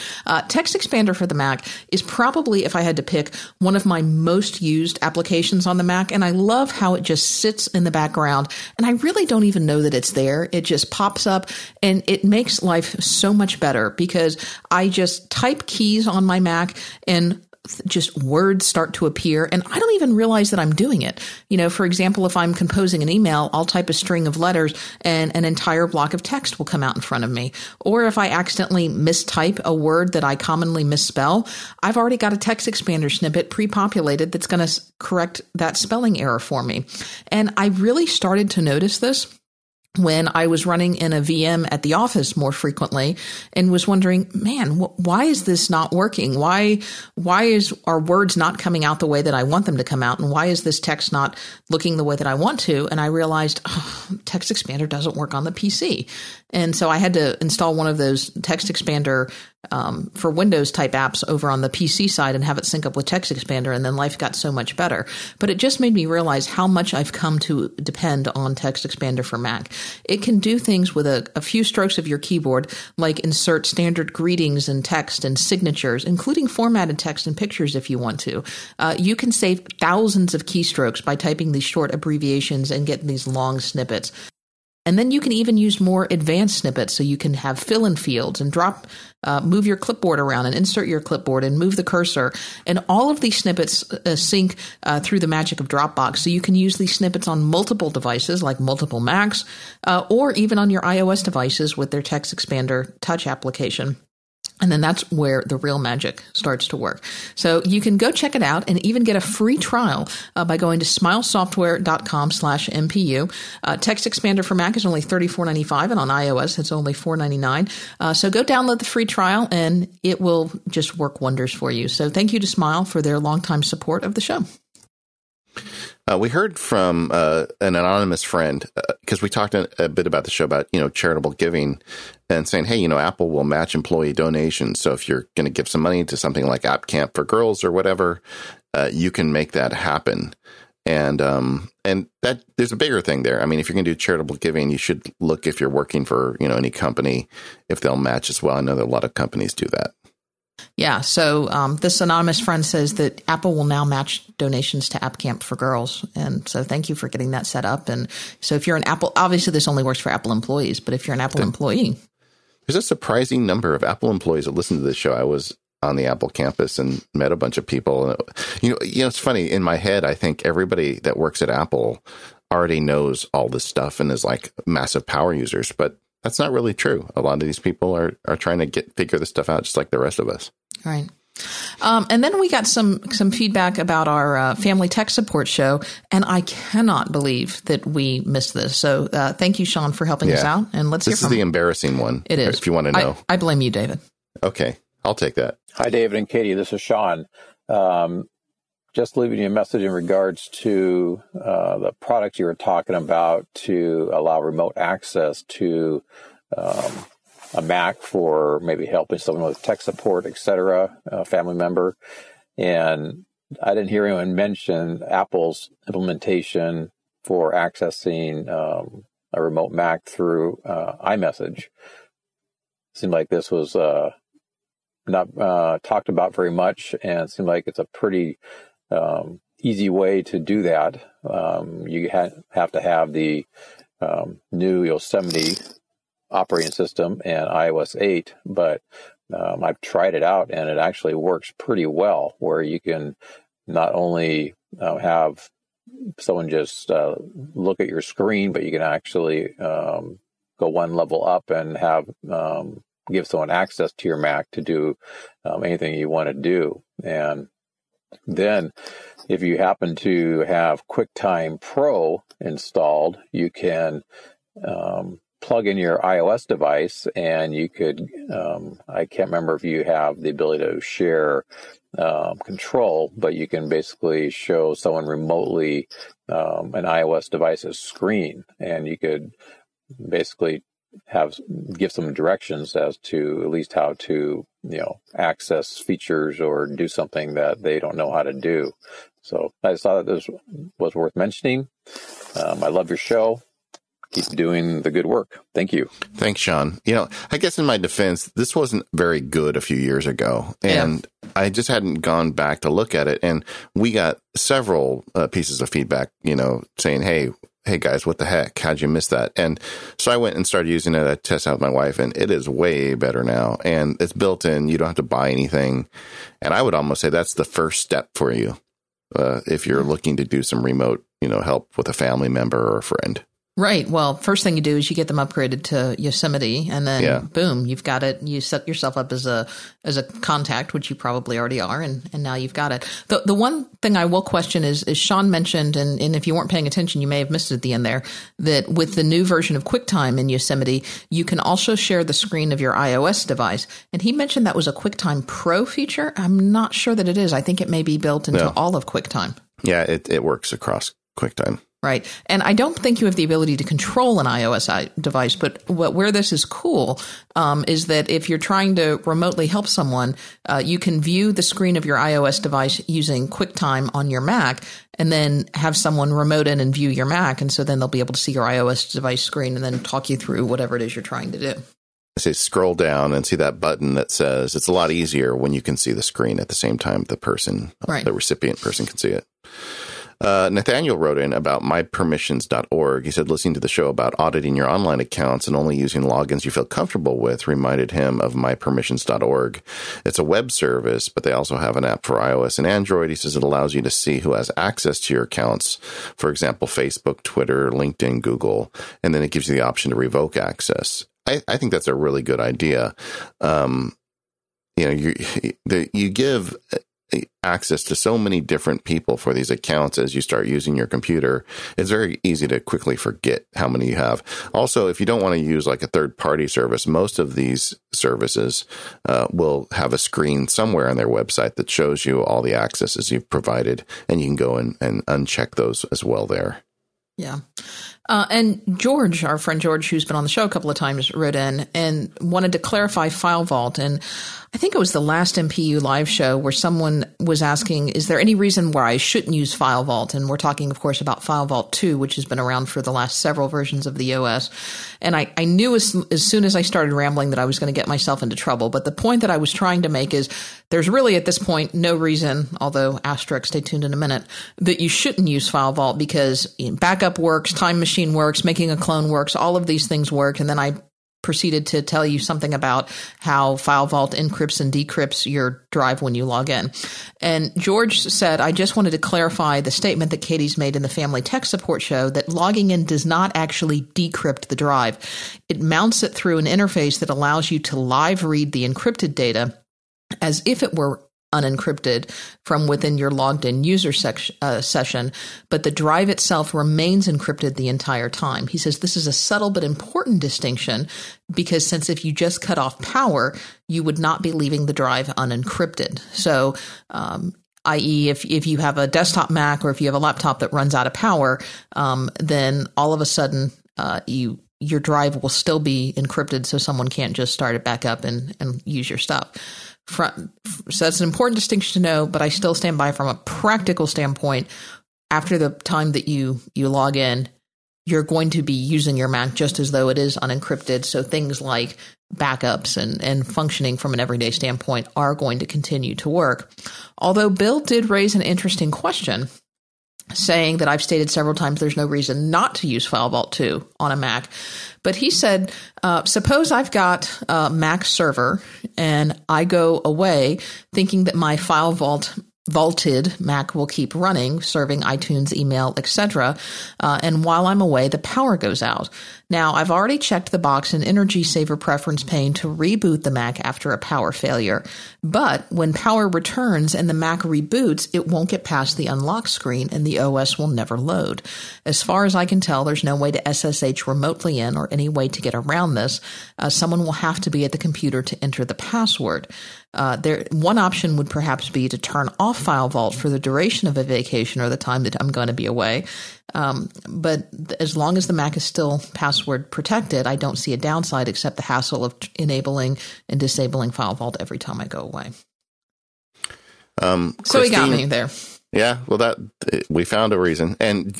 Text Expander for the Mac is probably, if I had to pick, one of my most used applications on the Mac. And I love how it just sits in the background. And I really don't even know that it's there. It just pops up and it makes life so much better because I just type keys on my Mac and just words start to appear, and I don't even realize that I'm doing it. You know, for example, if I'm composing an email, I'll type a string of letters and an entire block of text will come out in front of me. Or if I accidentally mistype a word that I commonly misspell, I've already got a Text Expander snippet pre-populated that's going to correct that spelling error for me. And I really started to notice this when I was running in a VM at the office more frequently and was wondering, man, why is this not working? Why are words not coming out the way that I want them to come out? And why is this text not looking the way that I want to? And I realized Text Expander doesn't work on the PC. And so I had to install one of those Text Expander for Windows type apps over on the PC side and have it sync up with Text Expander, and then life got so much better. But it just made me realize how much I've come to depend on Text Expander for Mac. It can do things with a few strokes of your keyboard, like insert standard greetings and text and signatures, including formatted text and pictures if you want to. You can save thousands of keystrokes by typing these short abbreviations and get these long snippets. And then you can even use more advanced snippets, so you can have fill-in fields and move your clipboard around and insert your clipboard and move the cursor. And all of these snippets sync through the magic of Dropbox. So you can use these snippets on multiple devices, like multiple Macs, or even on your iOS devices with their Text Expander Touch application. And then that's where the real magic starts to work. So you can go check it out and even get a free trial by going to smilesoftware.com/MPU. Text Expander for Mac is only $34.95, and on iOS it's only $4.99. So go download the free trial and it will just work wonders for you. So thank you to Smile for their longtime support of the show. We heard from an anonymous friend because we talked a bit about the show about, you know, charitable giving and saying, hey, you know, Apple will match employee donations. So if you're going to give some money to something like App Camp for Girls or whatever, you can make that happen. And that there's a bigger thing there. I mean, if you're going to do charitable giving, you should look if you're working for, you know, any company, if they'll match as well. I know that a lot of companies do that. Yeah. So this anonymous friend says that Apple will now match donations to App Camp for Girls. And so thank you for getting that set up. And so if you're an Apple, obviously this only works for Apple employees, but if you're an Apple employee. There's a surprising number of Apple employees that listen to this show. I was on the Apple campus and met a bunch of people. And, you know, it's funny. In my head, I think everybody that works at Apple already knows all this stuff and is like massive power users, but that's not really true. A lot of these people are trying to figure this stuff out just like the rest of us. Right. And then we got some feedback about our family tech support show, and I cannot believe that we missed this. So thank you, Sean, for helping us out. And let's hear from the embarrassing one. It is. If you want to know. I blame you, David. Okay. I'll take that. Hi, David and Katie. This is Sean. Just leaving you a message in regards to the product you were talking about to allow remote access to a Mac for maybe helping someone with tech support, et cetera, a family member. And I didn't hear anyone mention Apple's implementation for accessing a remote Mac through iMessage. Seemed like this was not talked about very much, and it seemed like it's a pretty easy way to do that. You have to have the new Yosemite operating system and iOS 8, but I've tried it out, and it actually works pretty well, where you can not only have someone just look at your screen, but you can actually go one level up and have give someone access to your Mac to do anything you want to do. And then if you happen to have QuickTime Pro installed, you can plug in your iOS device, and you could, I can't remember if you have the ability to share control, but you can basically show someone remotely an iOS device's screen, and you could basically give some directions as to at least how to, you know, access features or do something that they don't know how to do. So I just thought that this was worth mentioning. I love your show. Keep doing the good work. Thank you. Thanks, Sean. You know, I guess in my defense, this wasn't very good a few years ago, and I just hadn't gone back to look at it. And we got several pieces of feedback, you know, saying, hey guys, what the heck? How'd you miss that? And so I went and started using it. I tested out with my wife, and it is way better now. And it's built in. You don't have to buy anything. And I would almost say that's the first step for you if you're looking to do some remote, you know, help with a family member or a friend. Right. Well, first thing you do is you get them upgraded to Yosemite, and then boom, you've got it. You set yourself up as a contact, which you probably already are, and now you've got it. The one thing I will question is Sean mentioned, and if you weren't paying attention, you may have missed it at the end there, that with the new version of QuickTime in Yosemite, you can also share the screen of your iOS device. And he mentioned that was a QuickTime Pro feature. I'm not sure that it is. I think it may be built into all of QuickTime. Yeah, it works across QuickTime. Right. And I don't think you have the ability to control an iOS device, but where this is cool is that if you're trying to remotely help someone, you can view the screen of your iOS device using QuickTime on your Mac, and then have someone remote in and view your Mac. And so then they'll be able to see your iOS device screen and then talk you through whatever it is you're trying to do. I say scroll down and see that button that says it's a lot easier when you can see the screen at the same time the person, the recipient person can see it. Nathaniel wrote in about mypermissions.org. He said, listening to the show about auditing your online accounts and only using logins you feel comfortable with reminded him of mypermissions.org. It's a web service, but they also have an app for iOS and Android. He says it allows you to see who has access to your accounts, for example, Facebook, Twitter, LinkedIn, Google, and then it gives you the option to revoke access. I think that's a really good idea. You give access to so many different people for these accounts as you start using your computer. It's very easy to quickly forget how many you have. Also, if you don't want to use like a third-party service, most of these services will have a screen somewhere on their website that shows you all the accesses you've provided, and you can go and uncheck those as well there. Yeah. And George, our friend George, who's been on the show a couple of times, wrote in and wanted to clarify File Vault. And I think it was the last MPU live show where someone was asking, is there any reason why I shouldn't use File Vault? And we're talking, of course, about File Vault 2, which has been around for the last several versions of the OS. And I knew as soon as I started rambling that I was going to get myself into trouble. But the point that I was trying to make is there's really at this point no reason, although asterisk, stay tuned in a minute, that you shouldn't use File Vault, because backup works, Time Machine works, making a clone works, all of these things work. And then I proceeded to tell you something about how File Vault encrypts and decrypts your drive when you log in. And George said, I just wanted to clarify the statement that Katie's made in the family tech support show that logging in does not actually decrypt the drive. It mounts it through an interface that allows you to live read the encrypted data as if it were unencrypted from within your logged in user session, but the drive itself remains encrypted the entire time. He says this is a subtle but important distinction, because since if you just cut off power, you would not be leaving the drive unencrypted. So, i.e., if you have a desktop Mac or if you have a laptop that runs out of power, then all of a sudden your drive will still be encrypted, so someone can't just start it back up and use your stuff. So that's an important distinction to know, but I still stand by from a practical standpoint. After the time that you log in, you're going to be using your Mac just as though it is unencrypted. So things like backups and functioning from an everyday standpoint are going to continue to work. Although Bill did raise an interesting question, saying that I've stated several times there's no reason not to use File Vault 2 on a Mac. But he said, suppose I've got a Mac server and I go away thinking that my File vaulted Mac will keep running, serving iTunes, email, etc. And while I'm away, the power goes out. Now, I've already checked the box in Energy Saver Preference Pane to reboot the Mac after a power failure. But when power returns and the Mac reboots, it won't get past the unlock screen and the OS will never load. As far as I can tell, there's no way to SSH remotely in or any way to get around this. Someone will have to be at the computer to enter the password. One option would perhaps be to turn off File Vault for the duration of a vacation or the time that I'm going to be away. But as long as the Mac is still password protected, I don't see a downside except the hassle of enabling and disabling File Vault every time I go away. So he got me there. Yeah, well, we found a reason. And,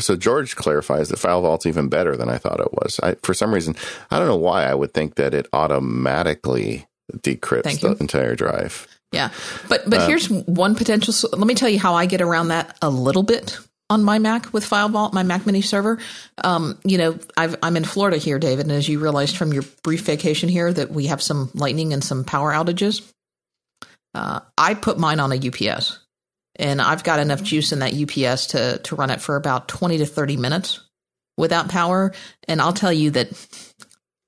so George clarifies that File Vault's even better than I thought it was. For some reason, I don't know why I would think that it automatically decrypts the entire drive. Yeah. But here's one potential. So let me tell you how I get around that a little bit on my Mac with File Vault, my Mac mini server. I'm in Florida here, David. And as you realized from your brief vacation here that we have some lightning and some power outages. I put mine on a UPS and I've got enough juice in that UPS to run it for about 20 to 30 minutes without power. And I'll tell you that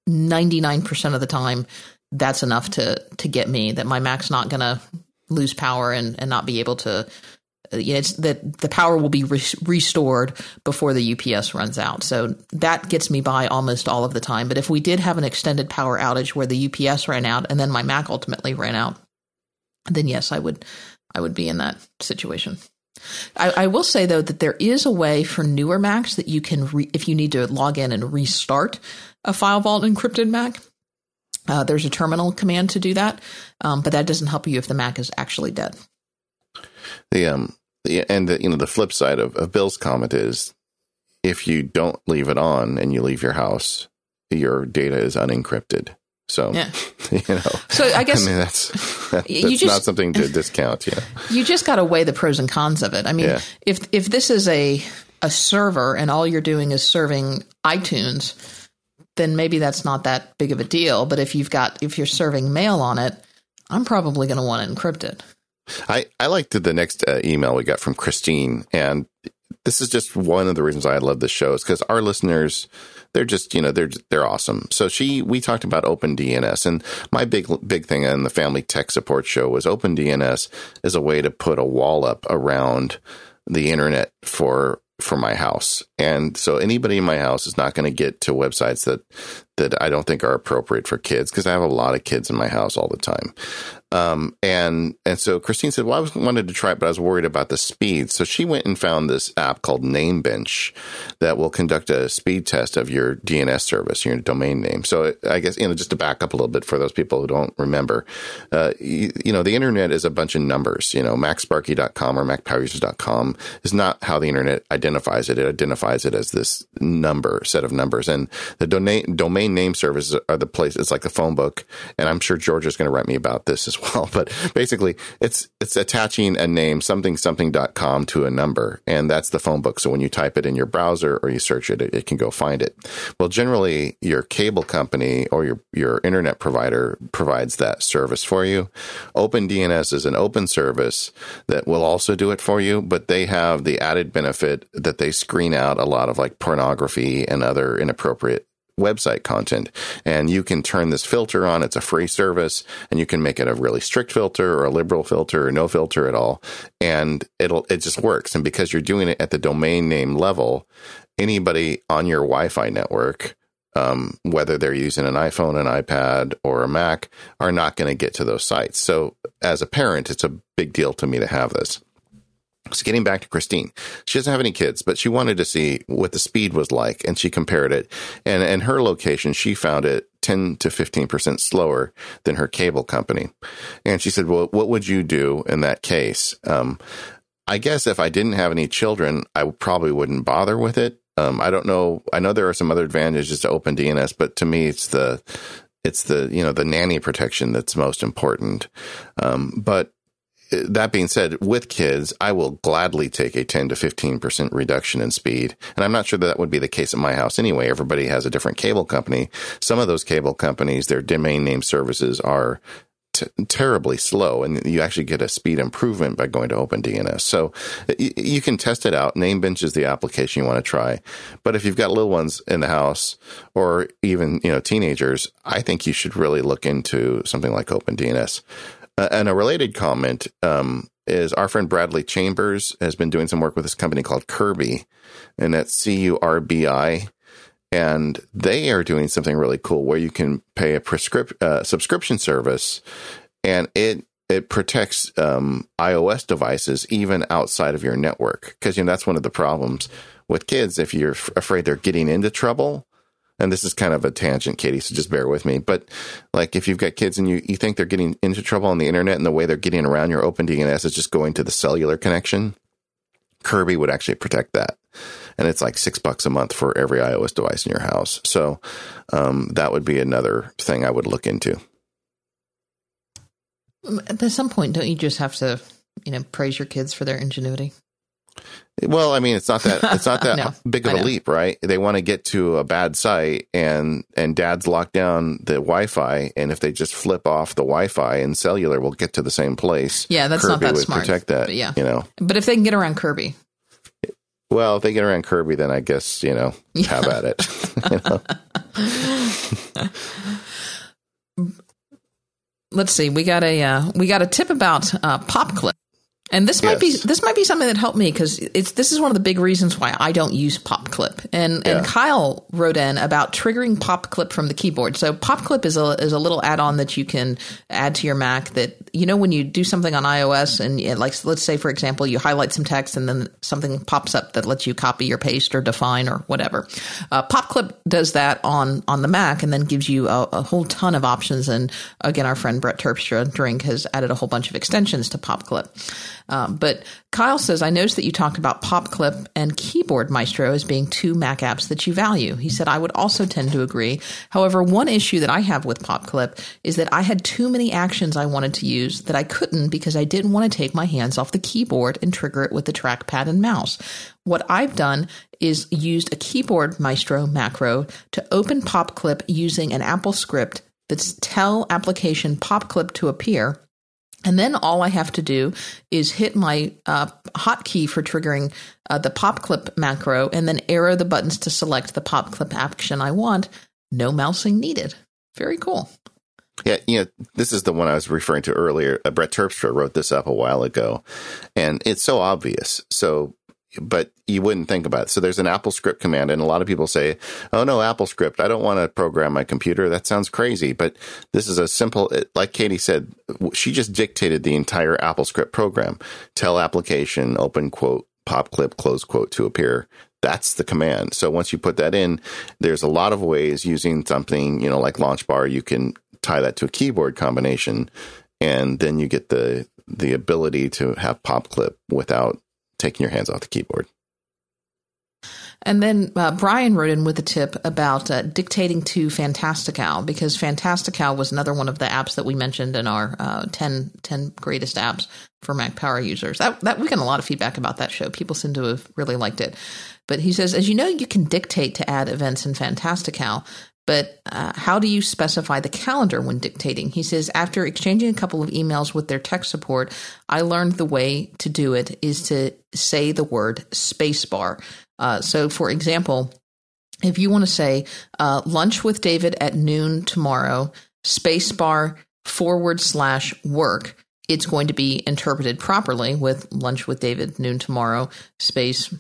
99% of the time, that's enough to get me, that my Mac's not going to lose power and not be able to, it's that the power will be restored before the UPS runs out. So that gets me by almost all of the time. But if we did have an extended power outage where the UPS ran out and then my Mac ultimately ran out, then yes, I would be in that situation. I will say, though, that there is a way for newer Macs that you can, if you need to log in and restart a File Vault encrypted Mac. There's a terminal command to do that, but that doesn't help you if the Mac is actually dead. The flip side of Bill's comment is, if you don't leave it on and you leave your house, your data is unencrypted. So yeah. So I guess that's not something to discount. Yeah, you just got to weigh the pros and cons of it. I mean, yeah. if this is a server and all you're doing is serving iTunes, then maybe that's not that big of a deal. But if you're serving mail on it, I'm probably going to want it encrypted. I liked the next email we got from Christine. And this is just one of the reasons I love this show, is because our listeners, they're just, they're awesome. So we talked about OpenDNS, and my big thing in the family tech support show was OpenDNS is a way to put a wall up around the internet for my house. And so anybody in my house is not going to get to websites that I don't think are appropriate for kids, because I have a lot of kids in my house all the time. And so Christine said, well, I wanted to try it, but I was worried about the speed. So she went and found this app called NameBench that will conduct a speed test of your DNS service, your domain name. So I guess, just to back up a little bit for those people who don't remember, the internet is a bunch of numbers. MacSparky.com or MacPowerUsers.com is not how the internet identifies it. It identifies it as this set of numbers. And the domain name services are the place. It's like a phone book. And I'm sure George is going to write me about this as well. But basically, it's attaching a name, something.com, to a number. And that's the phone book. So when you type it in your browser or you search it, it can go find it. Well, generally, your cable company or your internet provider provides that service for you. OpenDNS is an open service that will also do it for you. But they have the added benefit that they screen out a lot of like pornography and other inappropriate website content, and you can turn this filter on. It's a free service, and you can make it a really strict filter or a liberal filter or no filter at all, and it just works. And because you're doing it at the domain name level, anybody on your Wi-Fi network, whether they're using an iPhone, an iPad, or a Mac, are not going to get to those sites. So as a parent, it's a big deal to me to have this. So getting back to Christine, she doesn't have any kids, but she wanted to see what the speed was like, and she compared it. And her location, she found it 10 to 15% slower than her cable company. And she said, well, what would you do in that case? I guess if I didn't have any children, I probably wouldn't bother with it. I don't know. I know there are some other advantages to OpenDNS, but to me, it's the you know, the nanny protection that's most important. But that being said, with kids, I will gladly take a 10 to 15% reduction in speed. And I'm not sure that would be the case at my house anyway. Everybody has a different cable company. Some of those cable companies, their domain name services are terribly slow, and you actually get a speed improvement by going to OpenDNS. So you can test it out. NameBench is the application you want to try. But if you've got little ones in the house, or even, you know, teenagers, I think you should really look into something like OpenDNS. And a related comment is our friend Bradley Chambers has been doing some work with this company called Curbi, and that's Curbi. And they are doing something really cool where you can pay a subscription service, and it protects iOS devices even outside of your network. Because, you know, that's one of the problems with kids. If you're afraid they're getting into trouble, and this is kind of a tangent, Katie, so just bear with me. But like, if you've got kids and you think they're getting into trouble on the internet, and the way they're getting around your OpenDNS is just going to the cellular connection, Curbi would actually protect that. And it's like $6 a month for every iOS device in your house. So that would be another thing I would look into. At some point, don't you just have to, you know, praise your kids for their ingenuity? Well, I mean, it's not that no, big of a leap, right? They want to get to a bad site, and dad's locked down the Wi-Fi, and if they just flip off the Wi-Fi and cellular, will get to the same place. Yeah, that's Curbi not that would smart. Protect that, but yeah, you know. But if they can get around Curbi. Well, if they get around Curbi, then I guess, you know, have at it. You know? (laughs) Let's see. We got a tip about PopClip. And this might be something that helped me, because this is one of the big reasons why I don't use PopClip. And Kyle wrote in about triggering PopClip from the keyboard. So PopClip is a little add-on that you can add to your Mac that, you know, when you do something on iOS and it, like, let's say, for example, you highlight some text and then something pops up that lets you copy or paste or define or whatever. PopClip does that on the Mac, and then gives you a whole ton of options. And again, our friend Brett Terpstra Drink has added a whole bunch of extensions to PopClip. But Kyle says, I noticed that you talked about PopClip and Keyboard Maestro as being two Mac apps that you value. He said, I would also tend to agree. However, one issue that I have with PopClip is that I had too many actions I wanted to use that I couldn't because I didn't want to take my hands off the keyboard and trigger it with the trackpad and mouse. What I've done is used a Keyboard Maestro macro to open PopClip using an AppleScript that's tell application PopClip to appear. And then all I have to do is hit my hotkey for triggering the PopClip macro, and then arrow the buttons to select the PopClip action I want. No mousing needed. Very cool. Yeah, you know, this is the one I was referring to earlier. Brett Terpstra wrote this up a while ago, and it's so obvious. So, but you wouldn't think about it. So there's an AppleScript command, and a lot of people say, oh, no, AppleScript, I don't want to program my computer. That sounds crazy. But this is a simple, like Katie said, she just dictated the entire AppleScript program. Tell application, open quote, PopClip, close quote, to appear. That's the command. So once you put that in, there's a lot of ways using something, you know, like Launch Bar, you can tie that to a keyboard combination, and then you get the ability to have PopClip without taking your hands off the keyboard. And then Brian wrote in with a tip about dictating to Fantastical, because Fantastical was another one of the apps that we mentioned in our 10 greatest apps for Mac Power Users. That we got a lot of feedback about that show. People seem to have really liked it. But he says, as you know, you can dictate to add events in Fantastical, but how do you specify the calendar when dictating? He says, after exchanging a couple of emails with their tech support, I learned the way to do it is to say the word spacebar. So, for example, if you want to say lunch with David at noon tomorrow, spacebar /work, it's going to be interpreted properly with lunch with David noon tomorrow, space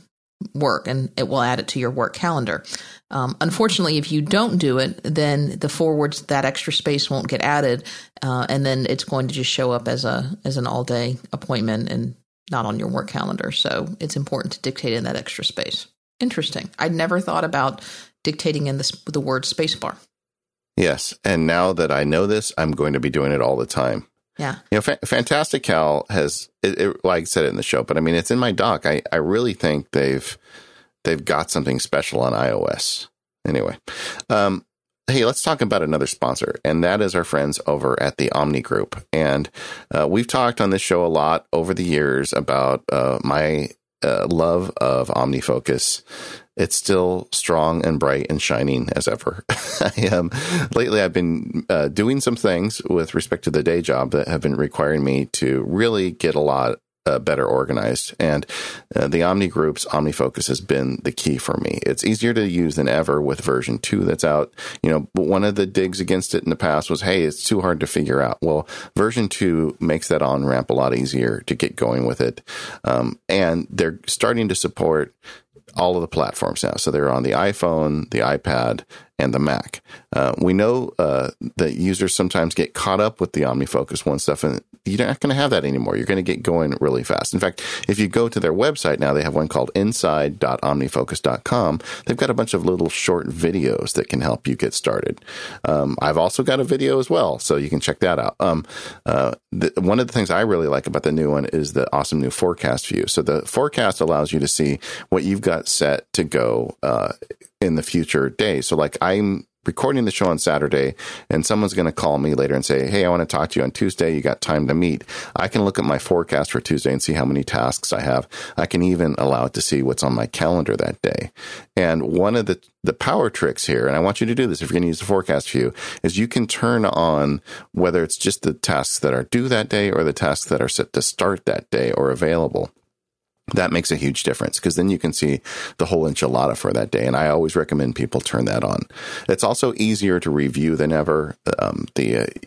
work, and it will add it to your work calendar. Unfortunately, if you don't do it, then the forwards, that extra space won't get added. And then it's going to just show up as an all day appointment and not on your work calendar. So it's important to dictate in that extra space. Interesting. I'd never thought about dictating in the word spacebar. Yes. And now that I know this, I'm going to be doing it all the time. Yeah. You know, Fantastical has, like I said it in the show, but I mean, it's in my doc. I really think they've got something special on iOS. Anyway, hey, let's talk about another sponsor, and that is our friends over at the Omni Group. And we've talked on this show a lot over the years about my love of OmniFocus. It's still strong and bright and shining as ever. Lately, I've been doing some things with respect to the day job that have been requiring me to really get a lot better organized. And the Omni Group's OmniFocus has been the key for me. It's easier to use than ever with version 2 that's out. You know, but one of the digs against it in the past was, hey, it's too hard to figure out. Well, version 2 makes that on-ramp a lot easier to get going with it. And they're starting to support all of the platforms now. So they're on the iPhone, the iPad, and the Mac. We know that users sometimes get caught up with the OmniFocus One stuff, and you're not going to have that anymore. You're going to get going really fast. In fact, if you go to their website now, they have one called inside.omnifocus.com. They've got a bunch of little short videos that can help you get started. I've also got a video as well, so you can check that out. One of the things I really like about the new one is the awesome new forecast view. So the forecast allows you to see what you've got set to go in the future day. So like I'm recording the show on Saturday and someone's going to call me later and say, hey, I want to talk to you on Tuesday. You got time to meet. I can look at my forecast for Tuesday and see how many tasks I have. I can even allow it to see what's on my calendar that day. And one of the power tricks here, and I want you to do this if you're going to use the forecast view, is you can turn on whether it's just the tasks that are due that day or the tasks that are set to start that day or available. That makes a huge difference because then you can see the whole enchilada for that day. And I always recommend people turn that on. It's also easier to review than ever.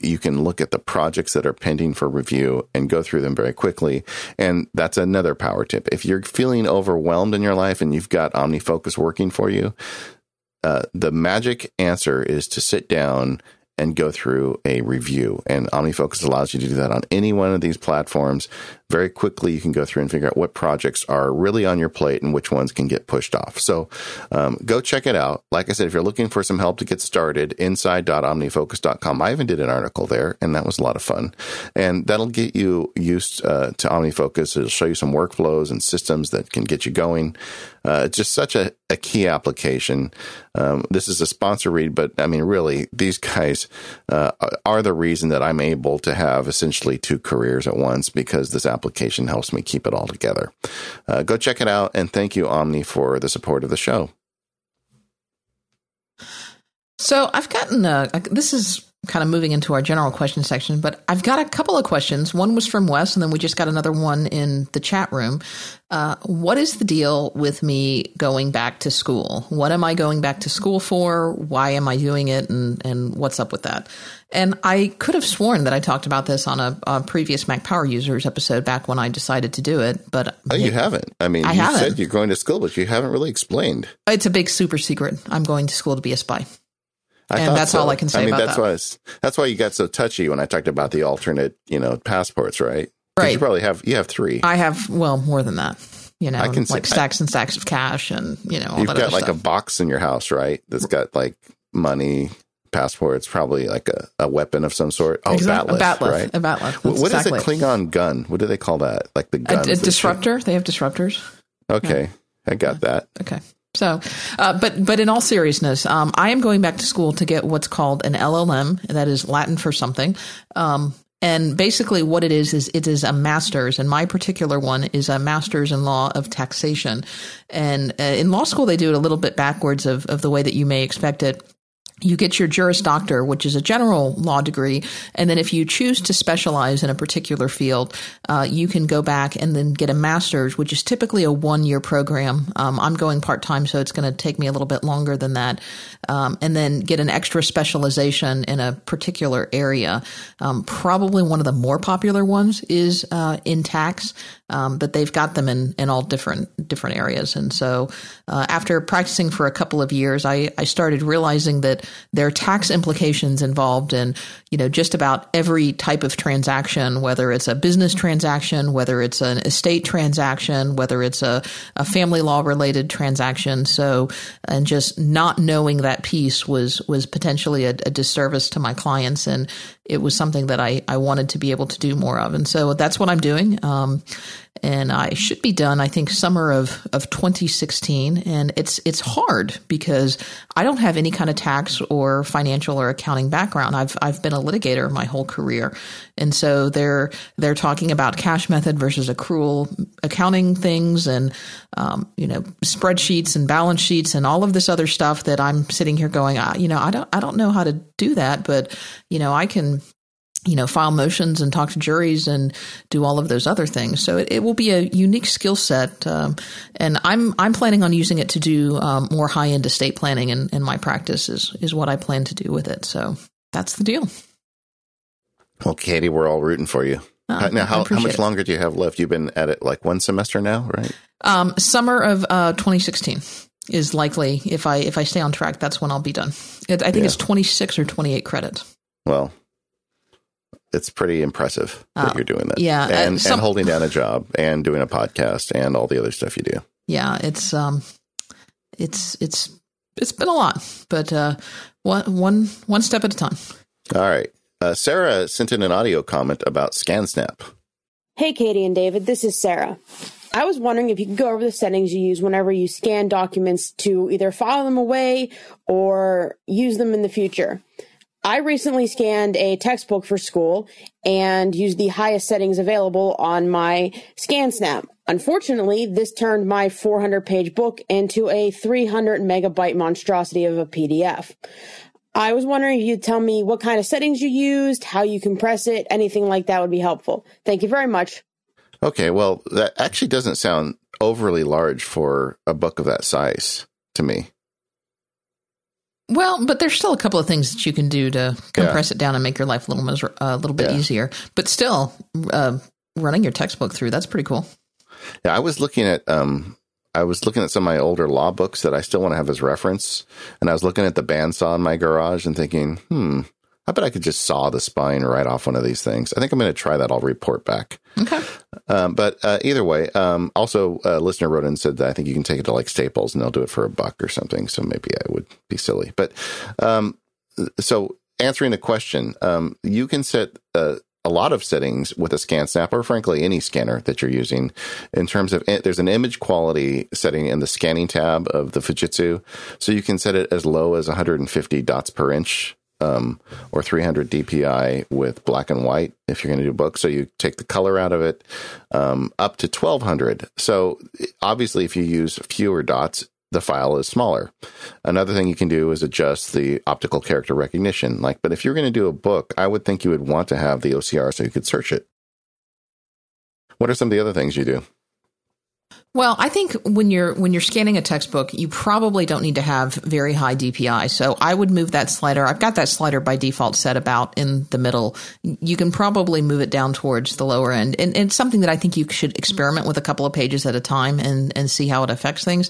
You can look at the projects that are pending for review and go through them very quickly. And that's another power tip. If you're feeling overwhelmed in your life and you've got OmniFocus working for you, the magic answer is to sit down and go through a review. And OmniFocus allows you to do that on any one of these platforms. Very quickly, you can go through and figure out what projects are really on your plate and which ones can get pushed off. So go check it out. Like I said, if you're looking for some help to get started, inside.omnifocus.com. I even did an article there, and that was a lot of fun. And that'll get you used to OmniFocus. It'll show you some workflows and systems that can get you going. It's just such a key application. This is a sponsor read, but I mean, really, these guys are the reason that I'm able to have essentially two careers at once because this application helps me keep it all together. Go check it out. And thank you, Omni, for the support of the show. So I've gotten this is kind of moving into our general question section, but I've got a couple of questions. One was from Wes, and then we just got another one in the chat room. What is the deal with me going back to school? What am I going back to school for? Why am I doing it? And what's up with that? And I could have sworn that I talked about this on a previous Mac Power Users episode back when I decided to do it. But you haven't. I mean, you said you're going to school, but you haven't really explained. It's a big super secret. I'm going to school to be a spy. And that's all I can say about that. That's why you got so touchy when I talked about the alternate, passports, right? Right. You probably have three. I have, more than that. I can like stacks and stacks of cash and, all that other stuff. You've got like a box in your house, right? That's got like money, passports, probably like a weapon of some sort. Oh, exactly. A batleth. What is a Klingon gun? What do they call that? Like the gun. A disruptor. They have disruptors. Okay. Yeah. I got that. Okay. So, but in all seriousness, I am going back to school to get what's called an LLM. That is Latin for something. And basically what it is it is a master's. And my particular one is a master's in law of taxation. And in law school, they do it a little bit backwards of the way that you may expect it. You get your Juris Doctor, which is a general law degree, and then if you choose to specialize in a particular field, you can go back and then get a master's, which is typically a one-year program. I'm going part-time, so it's going to take me a little bit longer than that, and then get an extra specialization in a particular area. Probably one of the more popular ones is in tax, but they've got them in all different areas. And so after practicing for a couple of years, I started realizing that There are tax implications involved in, you know, just about every type of transaction, whether it's a business transaction, whether it's an estate transaction, whether it's a family law related transaction. So, and just not knowing that piece was potentially a disservice to my clients. And it was something that I wanted to be able to do more of. And so that's what I'm doing. And I should be done, I think, summer of 2016. And it's hard because I don't have any kind of tax or financial or accounting background. I've been a litigator my whole career. And so they're talking about cash method versus accrual accounting things and, you know, spreadsheets and balance sheets and all of this other stuff that I'm sitting here going, you know, I don't know how to do that, but, you know, I can, you know, file motions and talk to juries and do all of those other things. So it will be a unique skill set. And I'm planning on using it to do more high-end estate planning in my practice is what I plan to do with it. So that's the deal. Well, Katie, we're all rooting for you. Now, how much longer do you have left? You've been at it like one semester now, right? Summer of 2016 is likely. If I stay on track, that's when I'll be done. I think it's 26 or 28 credits. Well, it's pretty impressive that you're doing that. Yeah. And holding down a job and doing a podcast and all the other stuff you do. Yeah. It's been a lot, but one step at a time. All right. Sarah sent in an audio comment about ScanSnap. Hey, Katie and David, this is Sarah. I was wondering if you could go over the settings you use whenever you scan documents to either file them away or use them in the future. I recently scanned a textbook for school and used the highest settings available on my ScanSnap. Unfortunately, this turned my 400-page book into a 300-megabyte monstrosity of a PDF. I was wondering if you'd tell me what kind of settings you used, how you compress it, anything like that would be helpful. Thank you very much. Okay, well, that actually doesn't sound overly large for a book of that size to me. Well, but there's still a couple of things that you can do to compress it down and make your life a little bit easier. But still, running your textbook through, that's pretty cool. Yeah, I was looking at some of my older law books that I still want to have as reference, and I was looking at the bandsaw in my garage and thinking, I bet I could just saw the spine right off one of these things. I think I'm going to try that. I'll report back. Okay. But either way, also a listener wrote in and said that I think you can take it to like Staples and they'll do it for $1 or something. So maybe I would be silly. But so answering the question, you can set a lot of settings with a ScanSnap or frankly any scanner that you're using in terms of there's an image quality setting in the scanning tab of the Fujitsu. So you can set it as low as 150 dots per inch. Or 300 DPI with black and white if you're going to do books. So you take the color out of it up to 1200. So obviously, if you use fewer dots, the file is smaller. Another thing you can do is adjust the optical character recognition. But if you're going to do a book, I would think you would want to have the OCR so you could search it. What are some of the other things you do? Well, I think when you're scanning a textbook, you probably don't need to have very high DPI. So I would move that slider. I've got that slider by default set about in the middle. You can probably move it down towards the lower end. And it's something that I think you should experiment with a couple of pages at a time and see how it affects things.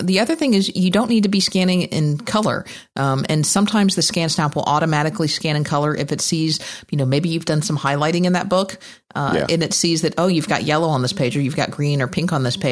The other thing is you don't need to be scanning in color. And sometimes the ScanSnap will automatically scan in color if it sees, you know, maybe you've done some highlighting in that book. And it sees that, oh, you've got yellow on this page or you've got green or pink on this page.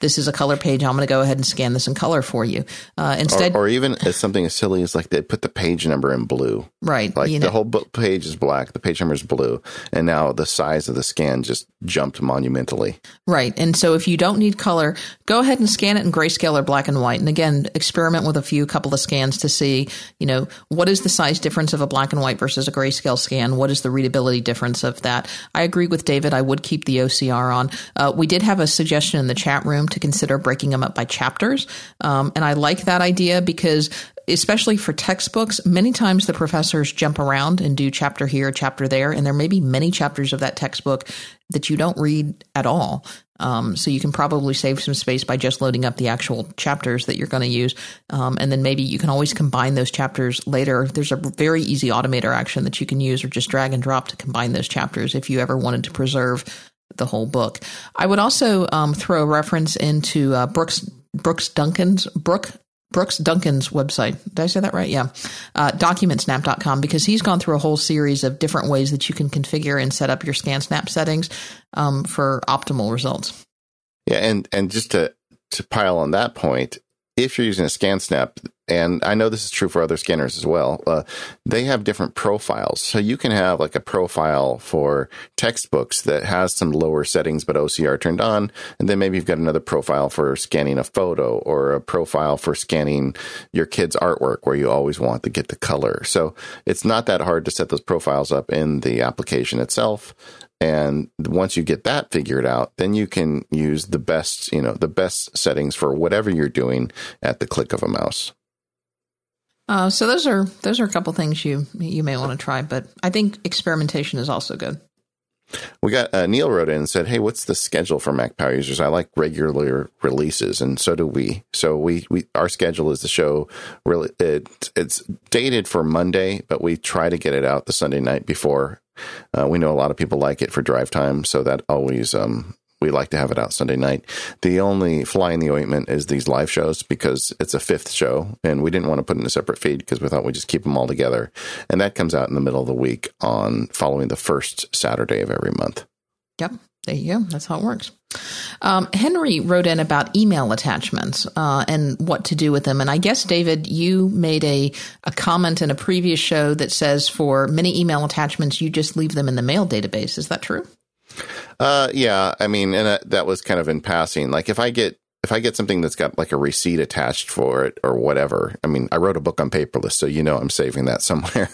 This is a color page. I'm going to go ahead and scan this in color for you. Instead, or even as something as silly as like they put the page number in blue. Right. Like the whole book page is black. The page number is blue. And now the size of the scan just jumped monumentally. Right. And so if you don't need color, go ahead and scan it in grayscale or black and white. And again, experiment with a couple of scans to see, you know, what is the size difference of a black and white versus a grayscale scan? What is the readability difference of that? I agree with David. I would keep the OCR on. We did have a suggestion in the chat room to consider breaking them up by chapters. And I like that idea because especially for textbooks, many times the professors jump around and do chapter here, chapter there, and there may be many chapters of that textbook that you don't read at all. So you can probably save some space by just loading up the actual chapters that you're going to use. And then maybe you can always combine those chapters later. There's a very easy automator action that you can use or just drag and drop to combine those chapters if you ever wanted to preserve the whole book. I would also throw a reference into Brooks Duncan's Brooke Brooks Duncan's website. Did I say that right? Yeah. DocumentSnap.com, because he's gone through a whole series of different ways that you can configure and set up your ScanSnap settings for optimal results. Yeah. And just to pile on that point, if you're using a ScanSnap, and I know this is true for other scanners as well, they have different profiles. So you can have like a profile for textbooks that has some lower settings, but OCR turned on. And then maybe you've got another profile for scanning a photo, or a profile for scanning your kid's artwork where you always want to get the color. So it's not that hard to set those profiles up in the application itself. And once you get that figured out, then you can use the best, you know, the best settings for whatever you're doing at the click of a mouse. So those are a couple things you may want to try, but I think experimentation is also good. We got Neil wrote in and said, "Hey, what's the schedule for Mac Power Users? I like regular releases, and so do we. So we our schedule is the show. Really, it's dated for Monday, but we try to get it out the Sunday night before. We know a lot of people like it for drive time, so that always we like to have it out Sunday night. The only fly in the ointment is these live shows, because it's a fifth show, and we didn't want to put in a separate feed because we thought we'd just keep them all together. And that comes out in the middle of the week on following the first Saturday of every month." Yep. There you go. That's how it works. Henry wrote in about email attachments and what to do with them. And I guess, David, you made a comment in a previous show that says for many email attachments, you just leave them in the mail database. Is that true? Yeah. I mean, and that was kind of in passing. Like if I get something that's got like a receipt attached for it or whatever, I mean, I wrote a book on paperless, so you know I'm saving that somewhere.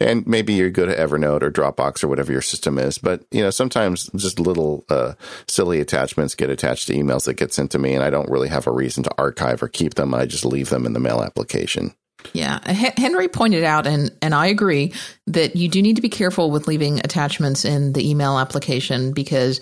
And maybe you go to Evernote or Dropbox or whatever your system is. But, you know, sometimes just little silly attachments get attached to emails that get sent to me, and I don't really have a reason to archive or keep them. I just leave them in the mail application. Yeah. Henry pointed out, and I agree, that you do need to be careful with leaving attachments in the email application because,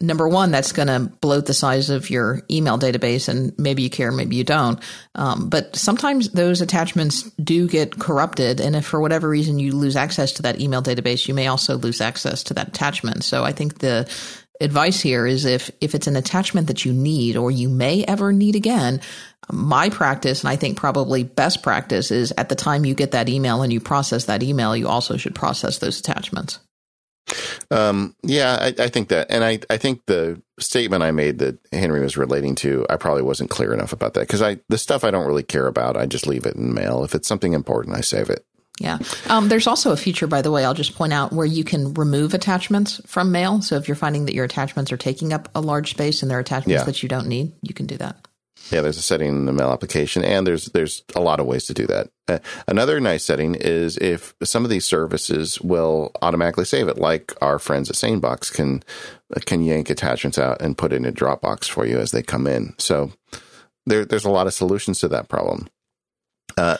number one, that's going to bloat the size of your email database, and maybe you care, maybe you don't. But sometimes those attachments do get corrupted, and if for whatever reason you lose access to that email database, you may also lose access to that attachment. So I think the advice here is if it's an attachment that you need or you may ever need again, my practice, and I think probably best practice, is at the time you get that email and you process that email, you also should process those attachments. Yeah, I think that. And I think the statement I made that Henry was relating to, I probably wasn't clear enough about that, because the stuff I don't really care about, I just leave it in mail. If it's something important, I save it. Yeah. There's also a feature, by the way, I'll just point out, where you can remove attachments from mail. So if you're finding that your attachments are taking up a large space and there are attachments that you don't need, you can do that. Yeah, there's a setting in the mail application, and there's a lot of ways to do that. Another nice setting is if some of these services will automatically save it, like our friends at SaneBox can yank attachments out and put it in Dropbox for you as they come in. So there's a lot of solutions to that problem.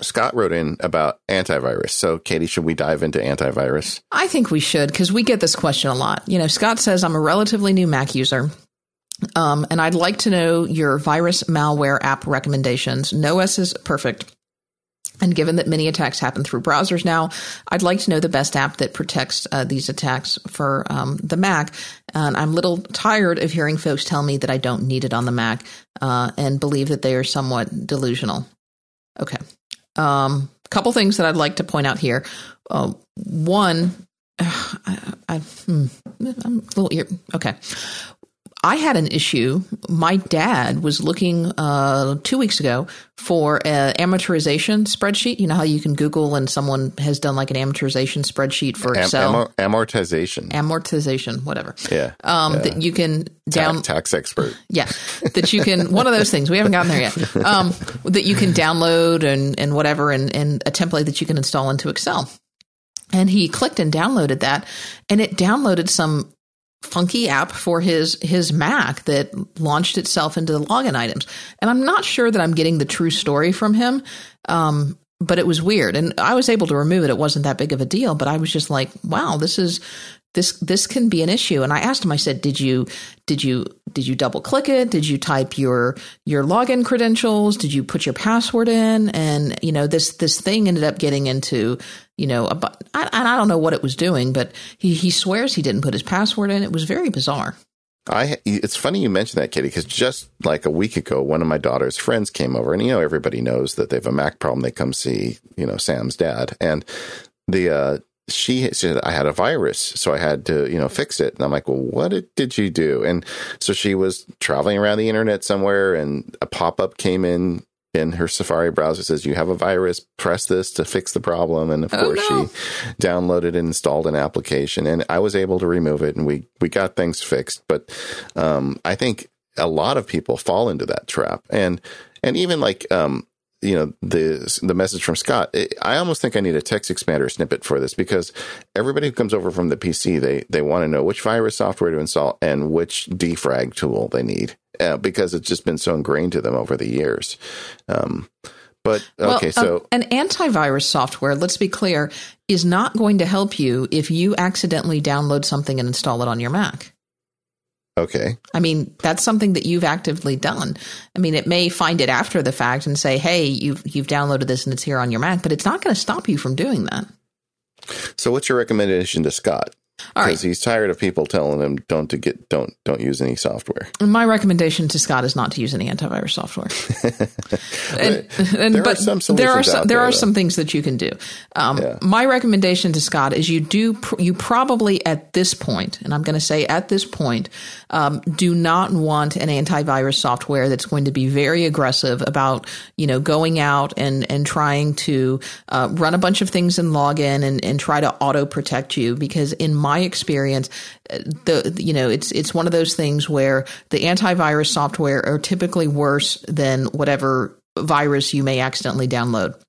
Scott wrote in about antivirus. So, Katie, should we dive into antivirus? I think we should, because we get this question a lot. You know, Scott says, "I'm a relatively new Mac user. And I'd like to know your virus malware app recommendations. No OS is perfect. And given that many attacks happen through browsers now, I'd like to know the best app that protects these attacks for the Mac. And I'm a little tired of hearing folks tell me that I don't need it on the Mac and believe that they are somewhat delusional." Okay. Couple things that I'd like to point out here. One, I'm a little ear. Okay. I had an issue. My dad was looking 2 weeks ago for an amortization spreadsheet. You know how you can Google and someone has done like an amortization spreadsheet for Excel? Amortization, whatever. Yeah. That you can tax expert. Yeah. That you can, one of those things. We haven't gotten there yet. That you can download and whatever, and a template that you can install into Excel. And he clicked and downloaded that, and it downloaded some funky app for his Mac that launched itself into the login items. And I'm not sure that I'm getting the true story from him, but it was weird. And I was able to remove it. It wasn't that big of a deal, but I was just like, wow, this can be an issue. And I asked him, I said, did you double click it? Did you type your login credentials? Did you put your password in? And, you know, this thing ended up getting into, you know, I don't know what it was doing, but he swears he didn't put his password in. It was very bizarre. It's funny you mentioned that, Katie, because just like a week ago, one of my daughter's friends came over, and everybody knows that they have a Mac problem. They come see Sam's dad, and she said, I had a virus, so I had to, fix it. And I'm like, well, what did you do? And so she was traveling around the internet somewhere, and a pop-up came in her Safari browser, says, you have a virus, press this to fix the problem. And of course, she downloaded and installed an application, and I was able to remove it, and we got things fixed. But I think a lot of people fall into that trap. And even like, the message from Scott, I almost think I need a Text Expander snippet for this, because everybody who comes over from the PC, they want to know which virus software to install and which defrag tool they need, because it's just been so ingrained to them over the years. An antivirus software, let's be clear, is not going to help you if you accidentally download something and install it on your Mac. Okay. I mean, that's something that you've actively done. I mean, it may find it after the fact and say, hey, you've downloaded this and it's here on your Mac, but it's not going to stop you from doing that. So what's your recommendation to Scott? All right. Because he's tired of people telling him don't use any software. My recommendation to Scott is not to use any antivirus software. There are some things that you can do. My recommendation to Scott is you probably at this point, and I'm going to say at this point, do not want an antivirus software that's going to be very aggressive about going out and trying to run a bunch of things and log in and try to auto protect you, because in my experience, it's one of those things where the antivirus software are typically worse than whatever virus you may accidentally download.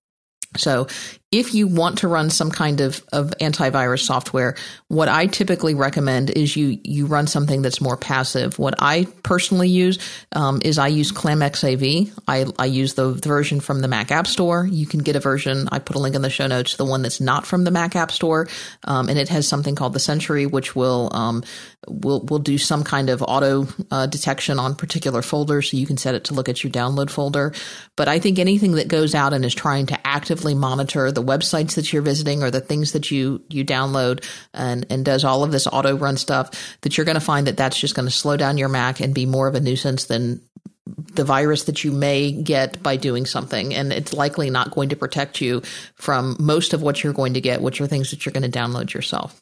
So if you want to run some kind of antivirus software, what I typically recommend is you run something that's more passive. What I personally use is I use ClamXAV. I use the version from the Mac App Store. You can get a version. I put a link in the show notes, the one that's not from the Mac App Store. And it has something called the Sentry, which will do some kind of auto detection on particular folders. So you can set it to look at your download folder. But I think anything that goes out and is trying to actively monitor the websites that you're visiting or the things that you download and does all of this auto run stuff, that you're going to find that that's just going to slow down your Mac and be more of a nuisance than the virus that you may get by doing something. And it's likely not going to protect you from most of what you're going to get, which are things that you're going to download yourself.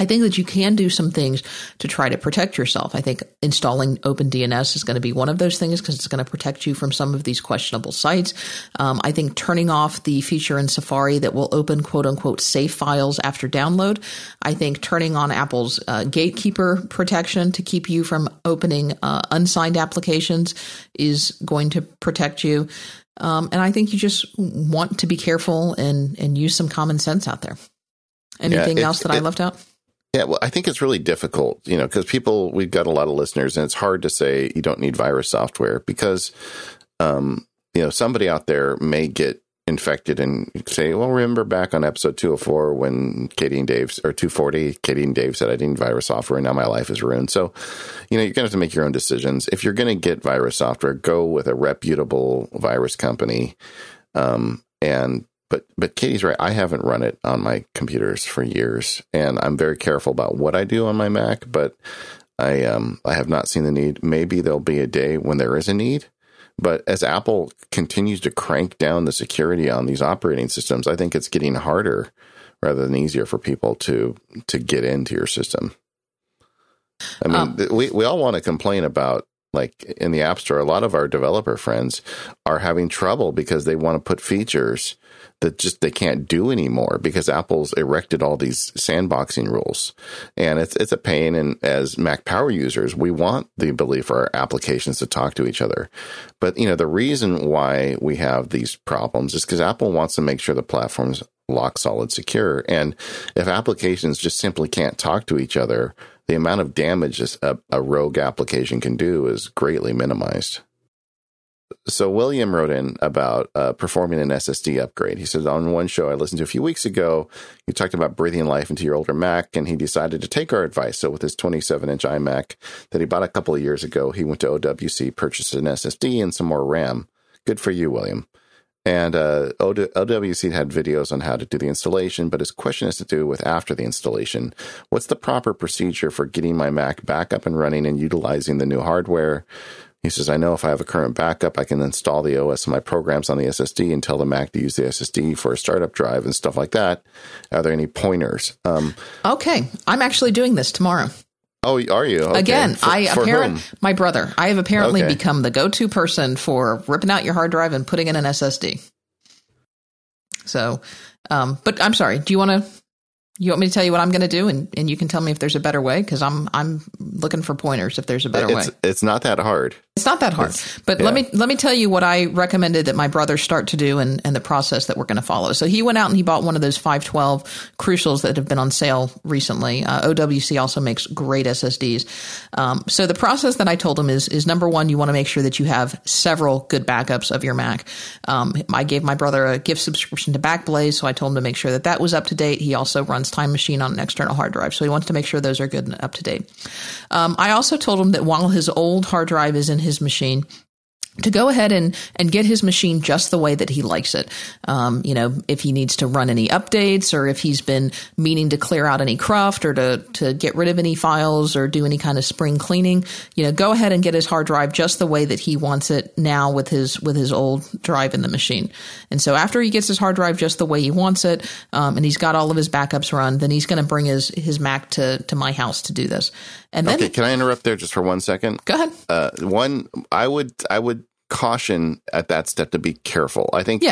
I think that you can do some things to try to protect yourself. I think installing OpenDNS is going to be one of those things, because it's going to protect you from some of these questionable sites. I think turning off the feature in Safari that will open quote unquote safe files after download. I think turning on Apple's gatekeeper protection to keep you from opening unsigned applications is going to protect you. And I think you just want to be careful and use some common sense out there. Anything else that I left out? Yeah, well, I think it's really difficult, because we've got a lot of listeners, and it's hard to say you don't need virus software, because, somebody out there may get infected and say, well, remember back on episode 204 when Katie and Dave, or 240, Katie and Dave said I didn't need virus software, and now my life is ruined. So, you're going to have to make your own decisions. If you're going to get virus software, go with a reputable virus company, But Katie's right. I haven't run it on my computers for years, and I'm very careful about what I do on my Mac. But I have not seen the need. Maybe there'll be a day when there is a need. But as Apple continues to crank down the security on these operating systems, I think it's getting harder rather than easier for people to get into your system. I mean, we all want to complain about, like in the App Store, a lot of our developer friends are having trouble because they want to put features that just they can't do anymore because Apple's erected all these sandboxing rules. And it's a pain. And as Mac Power Users, we want the ability for our applications to talk to each other. But, the reason why we have these problems is because Apple wants to make sure the platform's lock solid secure. And if applications just simply can't talk to each other, the amount of damage a rogue application can do is greatly minimized. So William wrote in about performing an SSD upgrade. He says, on one show I listened to a few weeks ago, you talked about breathing life into your older Mac, and he decided to take our advice. So with his 27-inch iMac that he bought a couple of years ago, he went to OWC, purchased an SSD and some more RAM. Good for you, William. And OWC had videos on how to do the installation, but his question is to do with after the installation. What's the proper procedure for getting my Mac back up and running and utilizing the new hardware? He says, I know if I have a current backup, I can install the OS and my programs on the SSD and tell the Mac to use the SSD for a startup drive and stuff like that. Are there any pointers? Okay. I'm actually doing this tomorrow. Oh, are you? Okay. Again, my brother. I have apparently become the go-to person for ripping out your hard drive and putting in an SSD. So, but I'm sorry. Do you want me to tell you what I'm going to do, and you can tell me if there's a better way, because I'm looking for pointers if there's a better way. It's not that hard. It's not that hard. Let me tell you what I recommended that my brother start to do and the process that we're going to follow. So he went out and he bought one of those 512 Crucials that have been on sale recently. OWC also makes great SSDs. So the process that I told him is number one, you want to make sure that you have several good backups of your Mac. I gave my brother a gift subscription to Backblaze, so I told him to make sure that that was up to date. He also runs Time Machine on an external hard drive, so he wants to make sure those are good and up to date. I also told him that while his old hard drive is in his machine, to go ahead and get his machine just the way that he likes it. If he needs to run any updates, or if he's been meaning to clear out any cruft, or to get rid of any files, or do any kind of spring cleaning, go ahead and get his hard drive just the way that he wants it now with his old drive in the machine. And so after he gets his hard drive just the way he wants it, and he's got all of his backups run, then he's going to bring his Mac to my house to do this. And then, okay, can I interrupt there just for 1 second? Go ahead. I would caution at that step to be careful. I think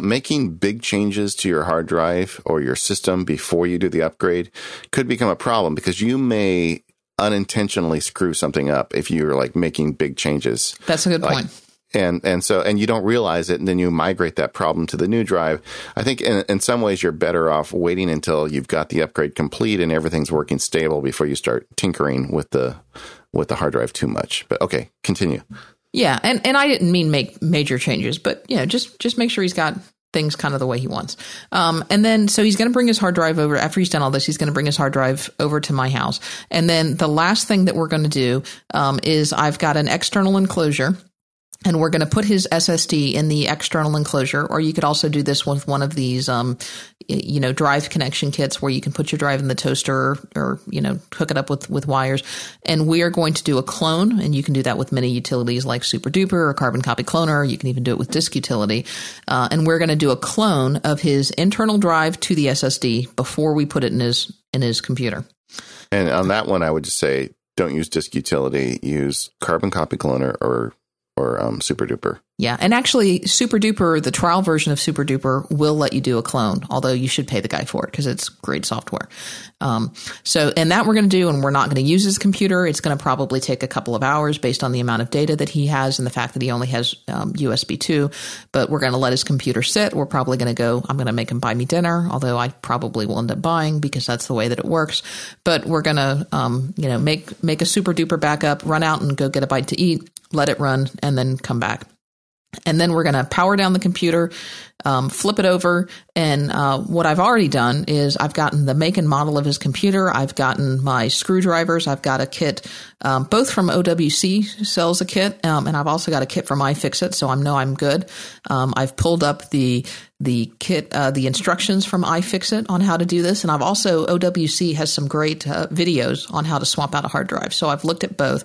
making big changes to your hard drive or your system before you do the upgrade could become a problem, because you may unintentionally screw something up if you're making big changes. That's a good point. And so you don't realize it, and then you migrate that problem to the new drive. I think in some ways you're better off waiting until you've got the upgrade complete and everything's working stable before you start tinkering with the hard drive too much. But okay, continue. Yeah, and I didn't mean make major changes, but just make sure he's got things kind of the way he wants. And then, so he's going to bring his hard drive over. After he's done all this, he's going to bring his hard drive over to my house. And then the last thing that we're going to do is I've got an external enclosure, and we're going to put his SSD in the external enclosure, or you could also do this with one of these, drive connection kits where you can put your drive in the toaster or hook it up with wires. And we are going to do a clone, and you can do that with many utilities like Super Duper or Carbon Copy Cloner. You can even do it with Disk Utility. And we're going to do a clone of his internal drive to the SSD before we put it in his computer. And on that one, I would just say don't use Disk Utility. Use Carbon Copy Cloner or Super Duper. Yeah. And actually, Super Duper, the trial version of Super Duper, will let you do a clone, although you should pay the guy for it because it's great software. And that we're going to do, and we're not going to use his computer. It's going to probably take a couple of hours based on the amount of data that he has and the fact that he only has USB 2. But we're going to let his computer sit. We're probably going to I'm going to make him buy me dinner, although I probably will end up buying because that's the way that it works. But we're going to, make a Super Duper backup, run out and go get a bite to eat, let it run, and then come back. And then we're going to power down the computer, flip it over. And what I've already done is I've gotten the make and model of his computer. I've gotten my screwdrivers. I've got a kit, both from OWC sells a kit. And I've also got a kit from iFixit. So I know I'm good. I've pulled up the kit, the instructions from iFixit on how to do this. And I've also, OWC has some great videos on how to swap out a hard drive. So I've looked at both.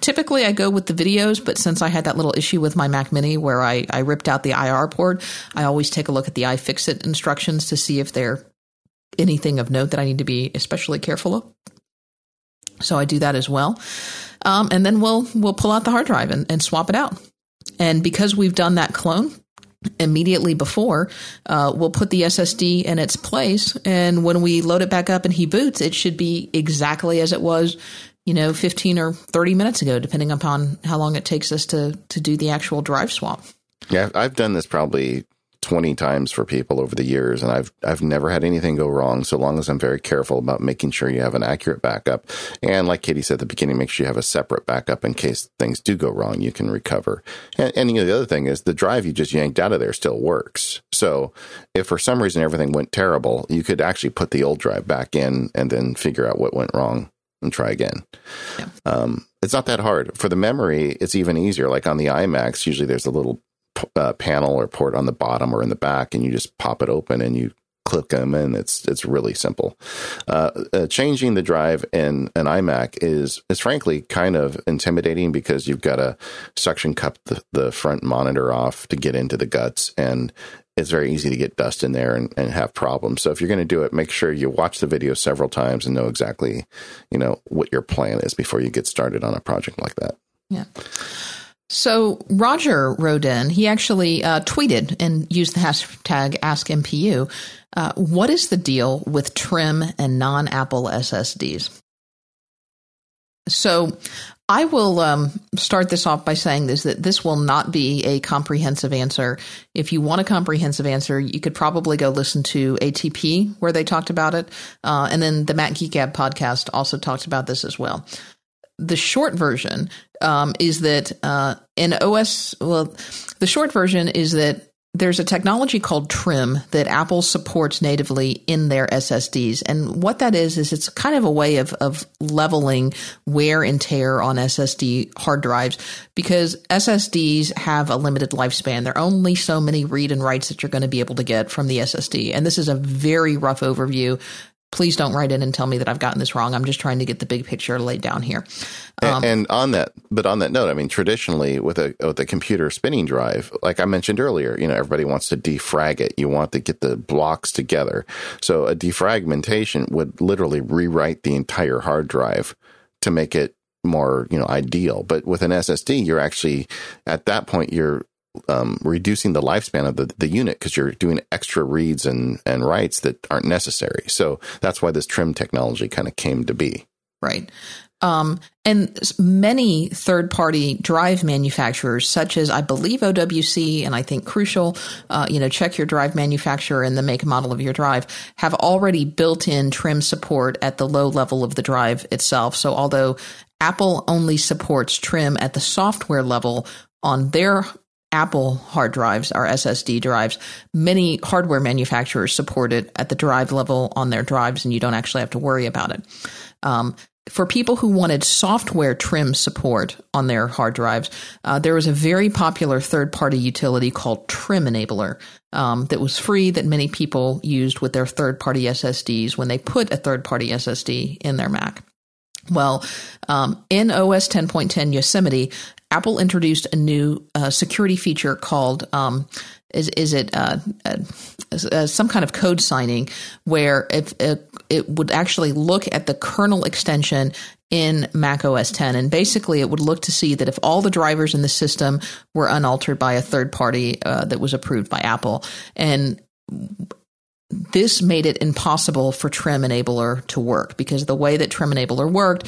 Typically, I go with the videos, but since I had that little issue with my Mac Mini where I ripped out the IR port, I always take a look at the iFixit instructions to see if they're anything of note that I need to be especially careful of. So I do that as well. And then we'll pull out the hard drive and swap it out. And because we've done that clone, immediately before, we'll put the SSD in its place. And when we load it back up and he boots, it should be exactly as it was, 15 or 30 minutes ago, depending upon how long it takes us to do the actual drive swap. Yeah, I've done this probably 20 times for people over the years, and I've never had anything go wrong, so long as I'm very careful about making sure you have an accurate backup. And like Katie said at the beginning, make sure you have a separate backup in case things do go wrong, you can recover. And the other thing is the drive you just yanked out of there still works. So if for some reason everything went terrible, you could actually put the old drive back in and then figure out what went wrong and try again. Yeah. It's not that hard. For the memory, it's even easier. Like on the iMacs, usually there's a little panel or port on the bottom or in the back, and you just pop it open and you click them, and it's really simple. Changing the drive in an iMac is frankly kind of intimidating because you've got to suction cup the front monitor off to get into the guts, and it's very easy to get dust in there and have problems. So if you're going to do it, make sure you watch the video several times and know exactly, what your plan is before you get started on a project like that. Yeah. So Roger wrote in, he actually tweeted and used the hashtag AskMPU. What is the deal with Trim and non-Apple SSDs? So I will start this off by saying this will not be a comprehensive answer. If you want a comprehensive answer, you could probably go listen to ATP where they talked about it. And then the Mac Geek Gab podcast also talked about this as well. The short version is that the short version is that there's a technology called Trim that Apple supports natively in their SSDs. And what that is it's kind of a way of leveling wear and tear on SSD hard drives, because SSDs have a limited lifespan. There are only so many read and writes that you're going to be able to get from the SSD. And this is a very rough overview. Please don't write in and tell me that I've gotten this wrong. I'm just trying to get the big picture laid down here. On that note, I mean, traditionally with a computer spinning drive, like I mentioned earlier, everybody wants to defrag it. You want to get the blocks together. So a defragmentation would literally rewrite the entire hard drive to make it more, ideal. But with an SSD, you're actually at that point, you're reducing the lifespan of the unit because you're doing extra reads and writes that aren't necessary. So that's why this Trim technology kind of came to be. Right. And many third-party drive manufacturers, such as I believe OWC and I think Crucial, check your drive manufacturer and the make and model of your drive, have already built in Trim support at the low level of the drive itself. So although Apple only supports Trim at the software level on their Apple hard drives or SSD drives, many hardware manufacturers support it at the drive level on their drives, and you don't actually have to worry about it. For people who wanted software Trim support on their hard drives, there was a very popular third-party utility called Trim Enabler that was free that many people used with their third-party SSDs when they put a third-party SSD in their Mac. Well, in OS 10.10 Yosemite, Apple introduced a new security feature called some kind of code signing, where it would actually look at the kernel extension in Mac OS X, and basically it would look to see that if all the drivers in the system were unaltered by a third party that was approved by Apple. And this made it impossible for Trim Enabler to work, because the way that Trim Enabler worked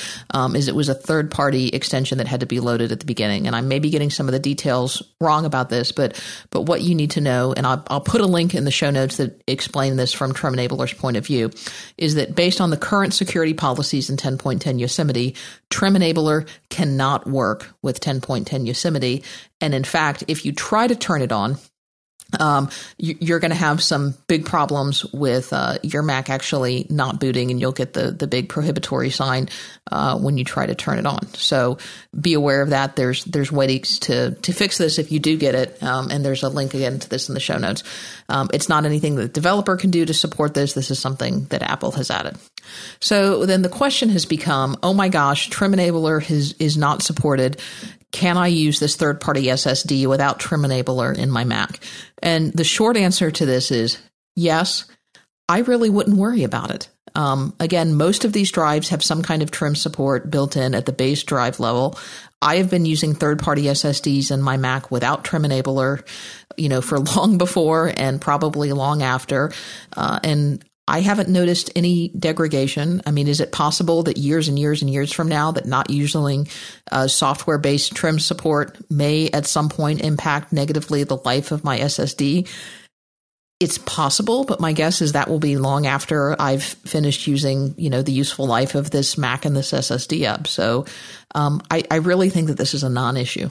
is it was a third-party extension that had to be loaded at the beginning. And I may be getting some of the details wrong about this, but what you need to know, and I'll put a link in the show notes that explain this from Trim Enabler's point of view, is that based on the current security policies in 10.10 Yosemite, Trim Enabler cannot work with 10.10 Yosemite. And in fact, if you try to turn it on, you're going to have some big problems with your Mac actually not booting, and you'll get the big prohibitory sign when you try to turn it on. So be aware of that. There's ways to fix this if you do get it, and there's a link again to this in the show notes. It's not anything that the developer can do to support this. This is something that Apple has added. So then the question has become, oh my gosh, Trim Enabler is not supported. Can I use this third-party SSD without Trim Enabler in my Mac? And the short answer to this is yes. I really wouldn't worry about it. Again, most of these drives have some kind of Trim support built in at the base drive level. I have been using third-party SSDs in my Mac without Trim Enabler, for long before and probably long after. And I haven't noticed any degradation. I mean, is it possible that years and years and years from now that not using software-based Trim support may at some point impact negatively the life of my SSD? It's possible, but my guess is that will be long after I've finished using, the useful life of this Mac and this SSD up. So I really think that this is a non-issue.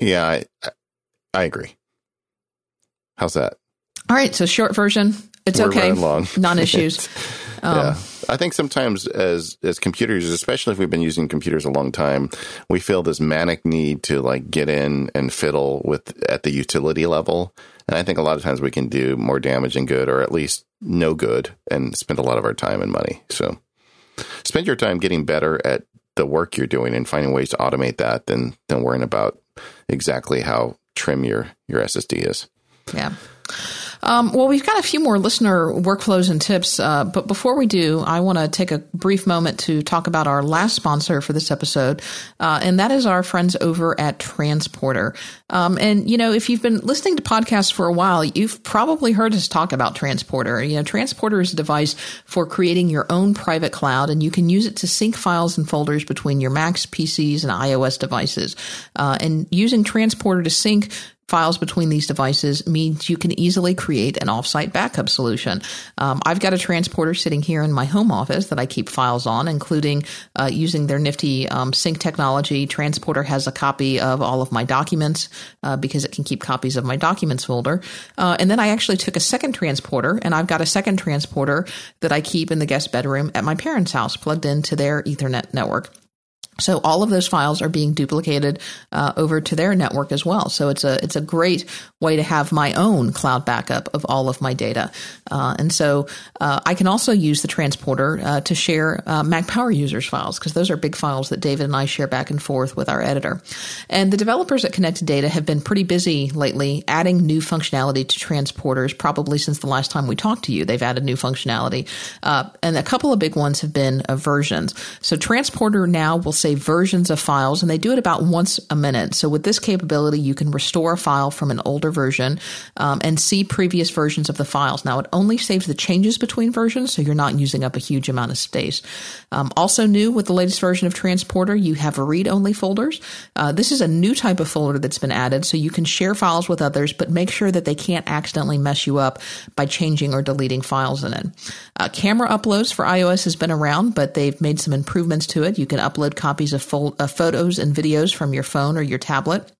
Yeah, I agree. How's that? All right. So short version. It's okay. Non-issues. I think sometimes as computer users, especially if we've been using computers a long time, we feel this manic need to like get in and fiddle with at the utility level. And I think a lot of times we can do more damage than good, or at least no good, and spend a lot of our time and money. So spend your time getting better at the work you're doing and finding ways to automate that than worrying about exactly how trim your SSD is. Yeah. Well, we've got a few more listener workflows and tips, but before we do, I want to take a brief moment to talk about our last sponsor for this episode, and that is our friends over at Transporter. And, you know, if you've been listening to podcasts for a while, you've probably heard us talk about Transporter. You know, Transporter is a device for creating your own private cloud, and you can use it to sync files and folders between your Macs, PCs, and iOS devices. And using Transporter to sync files between these devices means you can easily create an offsite backup solution. I've got a Transporter sitting here in my home office that I keep files on, including using their nifty sync technology. Transporter has a copy of all of my documents because it can keep copies of my documents folder. And then I actually took a second Transporter, and I've got a second Transporter that I keep in the guest bedroom at my parents' house, plugged into their Ethernet network. So all of those files are being duplicated over to their network as well. So it's a great way to have my own cloud backup of all of my data. And so I can also use the Transporter to share Mac Power Users files, because those are big files that David and I share back and forth with our editor. And the developers at Connected Data have been pretty busy lately adding new functionality to Transporters, probably since the last time we talked to you. They've added new functionality. And a couple of big ones have been versions. So Transporter now will say versions of files, and they do it about once a minute. So with this capability, you can restore a file from an older version and see previous versions of the files. Now, it only saves the changes between versions, so you're not using up a huge amount of space. Also new with the latest version of Transporter, you have read-only folders. This is a new type of folder that's been added, so you can share files with others, but make sure that they can't accidentally mess you up by changing or deleting files in it. Camera uploads for iOS has been around, but they've made some improvements to it. You can upload copies of photos and videos from your phone or your tablet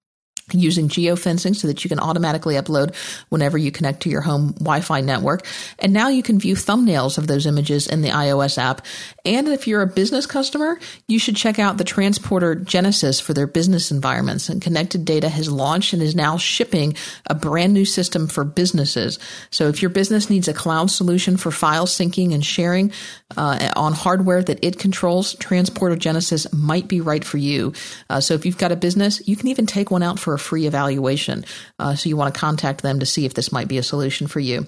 using geofencing, so that you can automatically upload whenever you connect to your home Wi-Fi network. And now you can view thumbnails of those images in the iOS app. And if you're a business customer, you should check out the Transporter Genesis for their business environments. And Connected Data has launched and is now shipping a brand new system for businesses. So if your business needs a cloud solution for file syncing and sharing on hardware that it controls, Transporter Genesis might be right for you. So if you've got a business, you can even take one out for a free evaluation. So you want to contact them to see if this might be a solution for you.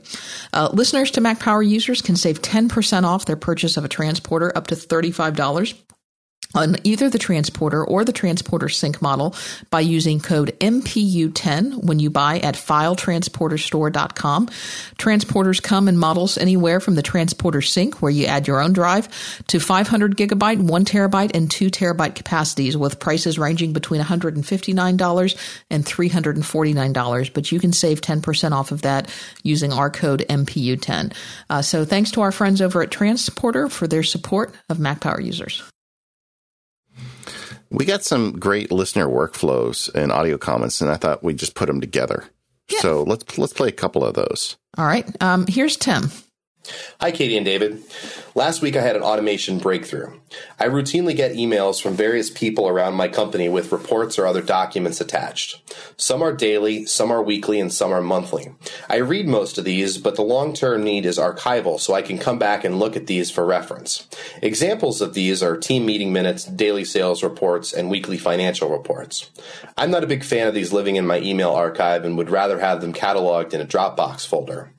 Listeners to Mac Power Users can save 10% off their purchase of a Transporter up to $35 on either the Transporter or the Transporter Sync model by using code MPU10 when you buy at filetransporterstore.com. Transporters come in models anywhere from the Transporter Sync, where you add your own drive, to 500 gigabyte, 1 terabyte, and 2 terabyte capacities, with prices ranging between $159 and $349. But you can save 10% off of that using our code MPU10. So thanks to our friends over at Transporter for their support of Mac Power Users. We got some great listener workflows and audio comments, and I thought we'd just put them together. Yeah. So let's play a couple of those. All right. Here's Tim. Hi, Katie and David. Last week I had an automation breakthrough. I routinely get emails from various people around my company with reports or other documents attached. Some are daily, some are weekly, and some are monthly. I read most of these, but the long-term need is archival, so I can come back and look at these for reference. Examples of these are team meeting minutes, daily sales reports, and weekly financial reports. I'm not a big fan of these living in my email archive and would rather have them cataloged in a Dropbox folder.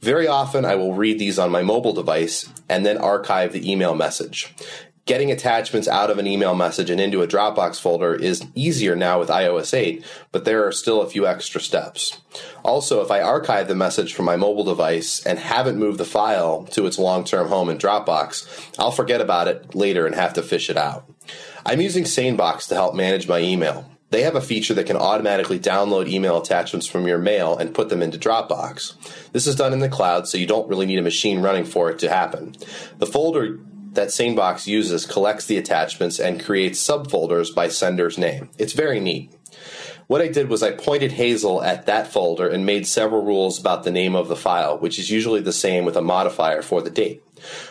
Very often, I will read these on my mobile device and then archive the email message. Getting attachments out of an email message and into a Dropbox folder is easier now with iOS 8, but there are still a few extra steps. Also, if I archive the message from my mobile device and haven't moved the file to its long-term home in Dropbox, I'll forget about it later and have to fish it out. I'm using SaneBox to help manage my email. They have a feature that can automatically download email attachments from your mail and put them into Dropbox. This is done in the cloud, so you don't really need a machine running for it to happen. The folder that SaneBox uses collects the attachments and creates subfolders by sender's name. It's very neat. What I did was I pointed Hazel at that folder and made several rules about the name of the file, which is usually the same with a modifier for the date.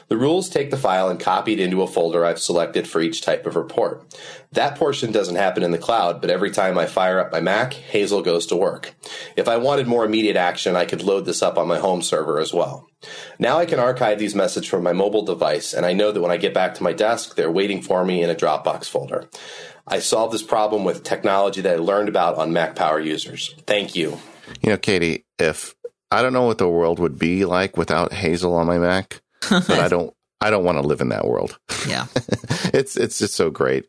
The rules take the file and copy it into a folder I've selected for each type of report. That portion doesn't happen in the cloud, but every time I fire up my Mac, Hazel goes to work. If I wanted more immediate action, I could load this up on my home server as well. Now I can archive these messages from my mobile device, and I know that when I get back to my desk, they're waiting for me in a Dropbox folder. I solved this problem with technology that I learned about on Mac Power Users. Thank you. You know, Katie, if I don't know what the world would be like without Hazel on my Mac, but I don't want to live in that world. Yeah. It's just so great.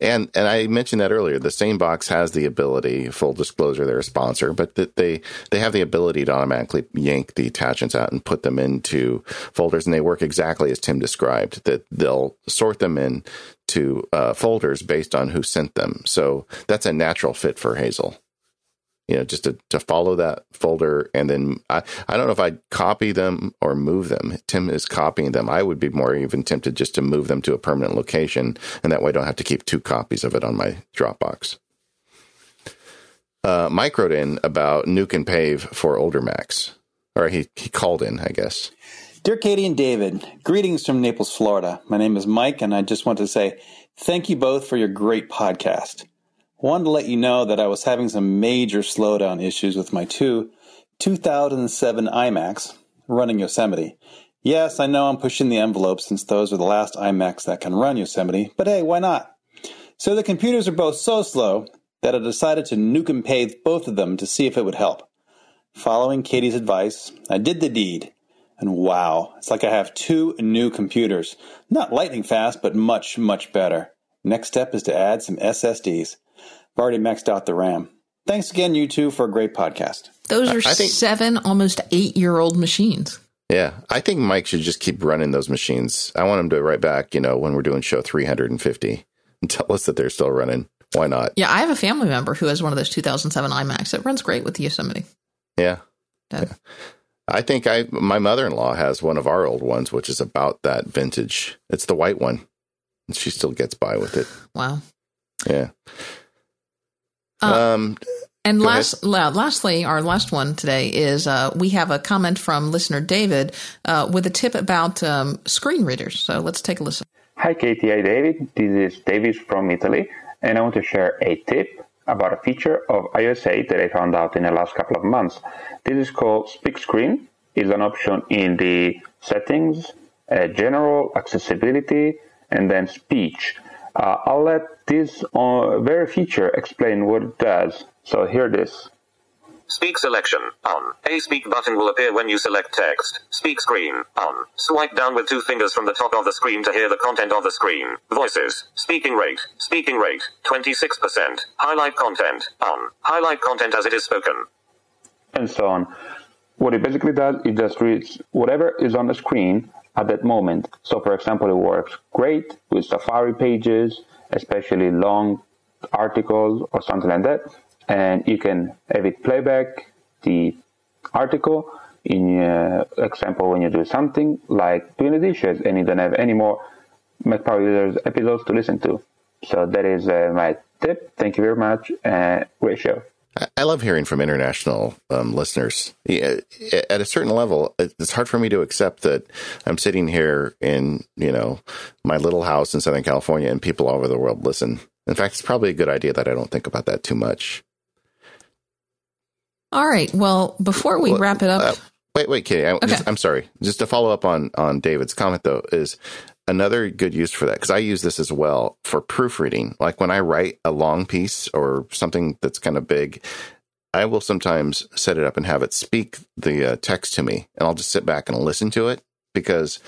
And I mentioned that earlier, the Sanebox has the ability, full disclosure, they're a sponsor, but that they have the ability to automatically yank the attachments out and put them into folders. And they work exactly as Tim described, that they'll sort them in to folders based on who sent them. So that's a natural fit for Hazel. You know, just to follow that folder. And then I don't know if I'd copy them or move them. Tim is copying them. I would be more even tempted just to move them to a permanent location. And that way I don't have to keep two copies of it on my Dropbox. Mike wrote in about Nuke and Pave for older Macs. Or he called in, I guess. Dear Katie and David, greetings from Naples, Florida. My name is Mike, and I just want to say thank you both for your great podcast. Wanted to let you know that I was having some major slowdown issues with my two 2007 iMacs running Yosemite. Yes, I know I'm pushing the envelope since those are the last iMacs that can run Yosemite, but hey, why not? So the computers are both so slow that I decided to nuke and pave both of them to see if it would help. Following Katie's advice, I did the deed, and wow, it's like I have two new computers. Not lightning fast, but much, much better. Next step is to add some SSDs. I've already maxed out the RAM. Thanks again, you two, for a great podcast. Those are seven, almost 8-year-old machines. Yeah, I think Mike should just keep running those machines. I want him to write back, you know, when we're doing show 350 and tell us that they're still running. Why not? Yeah, I have a family member who has one of those 2007 iMacs. It runs great with the Yosemite. Yeah. I think my mother-in-law has one of our old ones, which is about that vintage. It's the white one. And she still gets by with it. Wow. Yeah. And lastly, our last one today is we have a comment from listener David with a tip about screen readers. So let's take a listen. Hi, Katie. Hi, David. This is David from Italy, and I want to share a tip about a feature of iOS 8 that I found out in the last couple of months. This is called Speak Screen. It's an option in the settings, general, accessibility, and then speech. I'll let this very feature explain what it does. So here it is. Speak selection on. A speak button will appear when you select text. Speak screen on. Swipe down with two fingers from the top of the screen to hear the content of the screen. Voices. Speaking rate. 26%. Highlight content on. Highlight content as it is spoken. And so on. What it basically does, it just reads whatever is on the screen at that moment. So, for example, it works great with Safari pages, especially long articles or something like that. And you can have it playback the article in example when you do something like doing the dishes and you don't have any more Mac Power Users episodes to listen to. So that is my tip. Thank you very much. Great show. I love hearing from international listeners. At a certain level, it's hard for me to accept that I'm sitting here in, you know, my little house in Southern California and people all over the world listen. In fact, it's probably a good idea that I don't think about that too much. All right. Well, before we wrap it up. Wait, Katie. Okay. I'm sorry. Just to follow up on David's comment, though, is another good use for that, because I use this as well for proofreading. Like when I write a long piece or something that's kind of big, I will sometimes set it up and have it speak the text to me, and I'll just sit back and listen to it because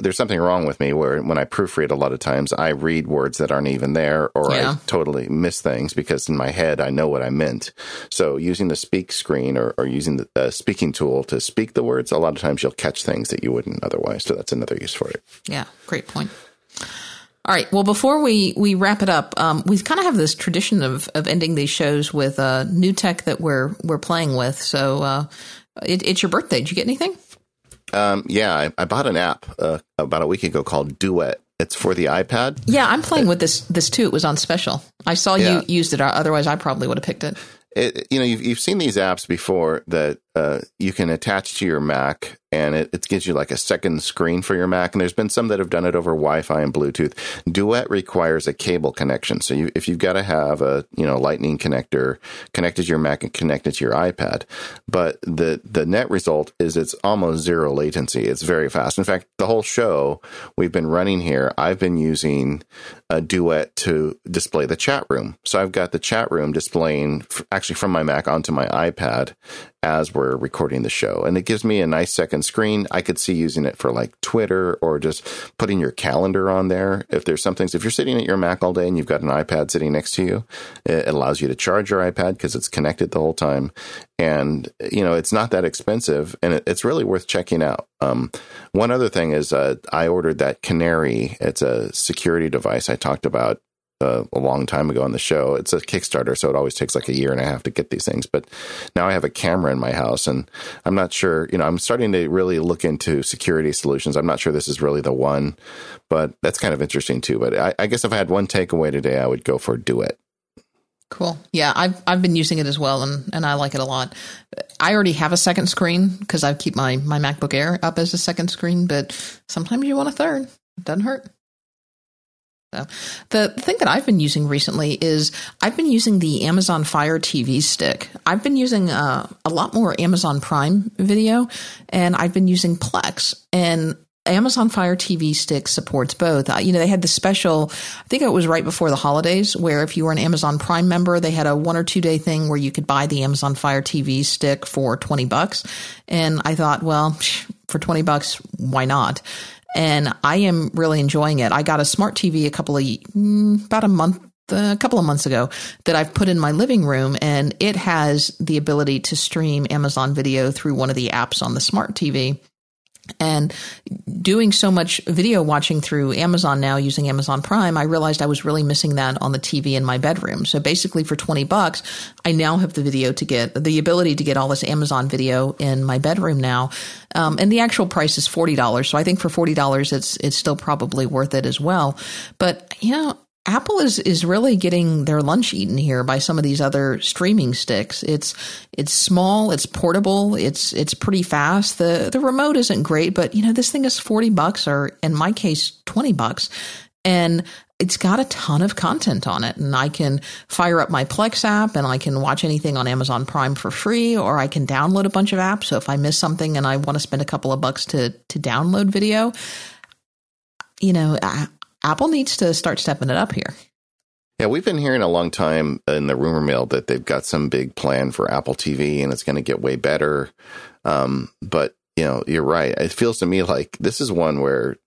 there's something wrong with me where when I proofread, a lot of times I read words that aren't even there, or I totally miss things because in my head I know what I meant. So using the speak screen or using the speaking tool to speak the words, a lot of times you'll catch things that you wouldn't otherwise. So that's another use for it. Yeah, great point. All right. Well, before we wrap it up, we kind of have this tradition of ending these shows with new tech that we're playing with. So it's your birthday. Did you get anything? I bought an app about a week ago called Duet, It's for the iPad? Yeah, I'm playing with this too. It was on special. I saw you used it. Otherwise, I probably would have picked it. You've seen these apps before that you can attach to your Mac, and it gives you like a second screen for your Mac. And there's been some that have done it over Wi-Fi and Bluetooth. Duet requires a cable connection, so if you've got to have a lightning connector connected to your Mac and connected to your iPad. But the net result is it's almost zero latency. It's very fast. In fact, the whole show we've been running here, I've been using a Duet to display the chat room. So I've got the chat room displaying actually from my Mac onto my iPad as we're recording the show. And it gives me a nice second screen. I could see using it for like Twitter or just putting your calendar on there. If there's some things, if you're sitting at your Mac all day and you've got an iPad sitting next to you, it allows you to charge your iPad because it's connected the whole time. And, it's not that expensive, and it's really worth checking out. One other thing is I ordered that Canary. It's a security device I talked about a long time ago on the show. It's a Kickstarter, so it always takes like a year and a half to get these things. But now I have a camera in my house, and I'm not sure, I'm starting to really look into security solutions. I'm not sure this is really the one, but that's kind of interesting too. But I guess if I had one takeaway today, I would go for Duet. Cool. Yeah, I've been using it as well, and I like it a lot. I already have a second screen because I keep my MacBook Air up as a second screen, but sometimes you want a third. It doesn't hurt. So the thing that I've been using recently is I've been using the Amazon Fire TV stick. I've been using a lot more Amazon Prime Video, and I've been using Plex. And Amazon Fire TV stick supports both. They had the special, I think it was right before the holidays, where if you were an Amazon Prime member, they had a 1 or 2 day thing where you could buy the Amazon Fire TV stick for $20. And I thought, well, for $20, why not? And I am really enjoying it. I got a smart TV a couple of months ago that I've put in my living room, and it has the ability to stream Amazon Video through one of the apps on the smart TV. And doing so much video watching through Amazon now using Amazon Prime, I realized I was really missing that on the TV in my bedroom. So basically for $20, I now have the ability to get all this Amazon Video in my bedroom now. And the actual price is $40. So I think for $40, it's still probably worth it as well. But, Apple is really getting their lunch eaten here by some of these other streaming sticks. It's small, it's portable, it's pretty fast. The remote isn't great, but this thing is $40 or in my case $20, and it's got a ton of content on it. And I can fire up my Plex app, and I can watch anything on Amazon Prime for free, or I can download a bunch of apps. So if I miss something and I want to spend a couple of bucks to download video, Apple needs to start stepping it up here. Yeah, we've been hearing a long time in the rumor mill that they've got some big plan for Apple TV, and it's going to get way better. But, you're right. It feels to me like this is one where,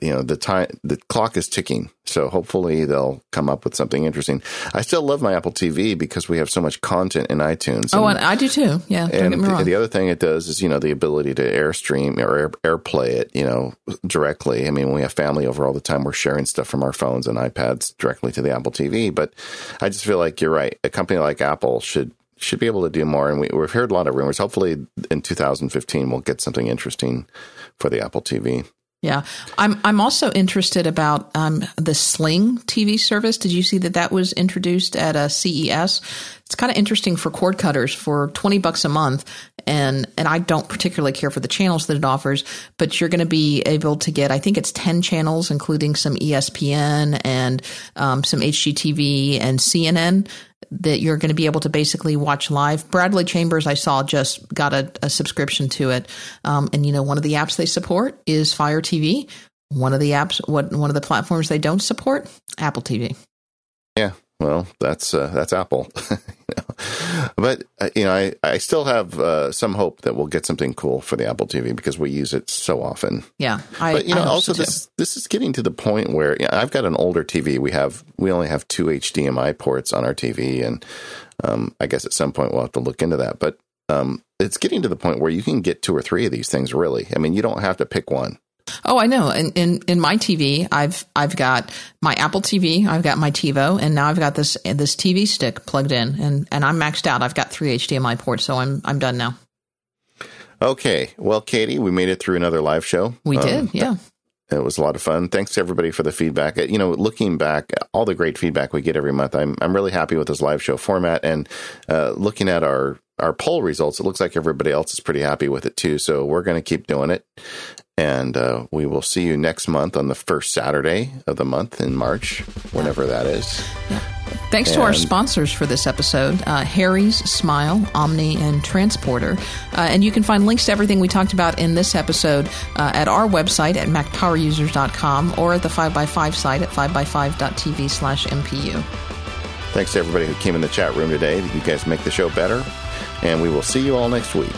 the clock is ticking. So hopefully they'll come up with something interesting. I still love my Apple TV because we have so much content in iTunes. And I do too. Yeah. Don't get me wrong. The other thing it does is, the ability to Airstream or AirPlay it, directly. I mean, we have family over all the time. We're sharing stuff from our phones and iPads directly to the Apple TV. But I just feel like you're right. A company like Apple should be able to do more. And we've heard a lot of rumors. Hopefully in 2015, we'll get something interesting for the Apple TV. Yeah. I'm also interested about the Sling TV service. Did you see that was introduced at a CES? It's kind of interesting for cord cutters for $20 a month. And I don't particularly care for the channels that it offers, but you're going to be able to get, I think it's 10 channels, including some ESPN and some HGTV and CNN that you're going to be able to basically watch live. Bradley Chambers, I saw, just got a subscription to it. One of the apps they support is Fire TV. One of the platforms they don't support, Apple TV. Yeah. Well, that's Apple. But, I still have some hope that we'll get something cool for the Apple TV because we use it so often. Yeah. I also this is getting to the point where I've got an older TV. We only have 2 HDMI ports on our TV. And I guess at some point we'll have to look into that. But it's getting to the point where you can get 2 or 3 of these things, really. I mean, you don't have to pick one. Oh, I know. In my TV, I've got my Apple TV, I've got my TiVo, and now I've got this TV stick plugged in, and I'm maxed out. I've got 3 HDMI ports, so I'm done now. Okay. Well, Katie, we made it through another live show. We did, yeah. It was a lot of fun. Thanks to everybody for the feedback. You know, looking back, all the great feedback we get every month, I'm really happy with this live show format. And looking at our poll results, it looks like everybody else is pretty happy with it too. So we're going to keep doing it. And we will see you next month on the first Saturday of the month in March, whenever that is. Yeah. Thanks to our sponsors for this episode, Harry's, Smile, Omni, and Transporter. And you can find links to everything we talked about in this episode at our website at macpowerusers.com or at the 5x5 site at 5x5.tv/MPU. Thanks to everybody who came in the chat room today. You guys make the show better. And we will see you all next week.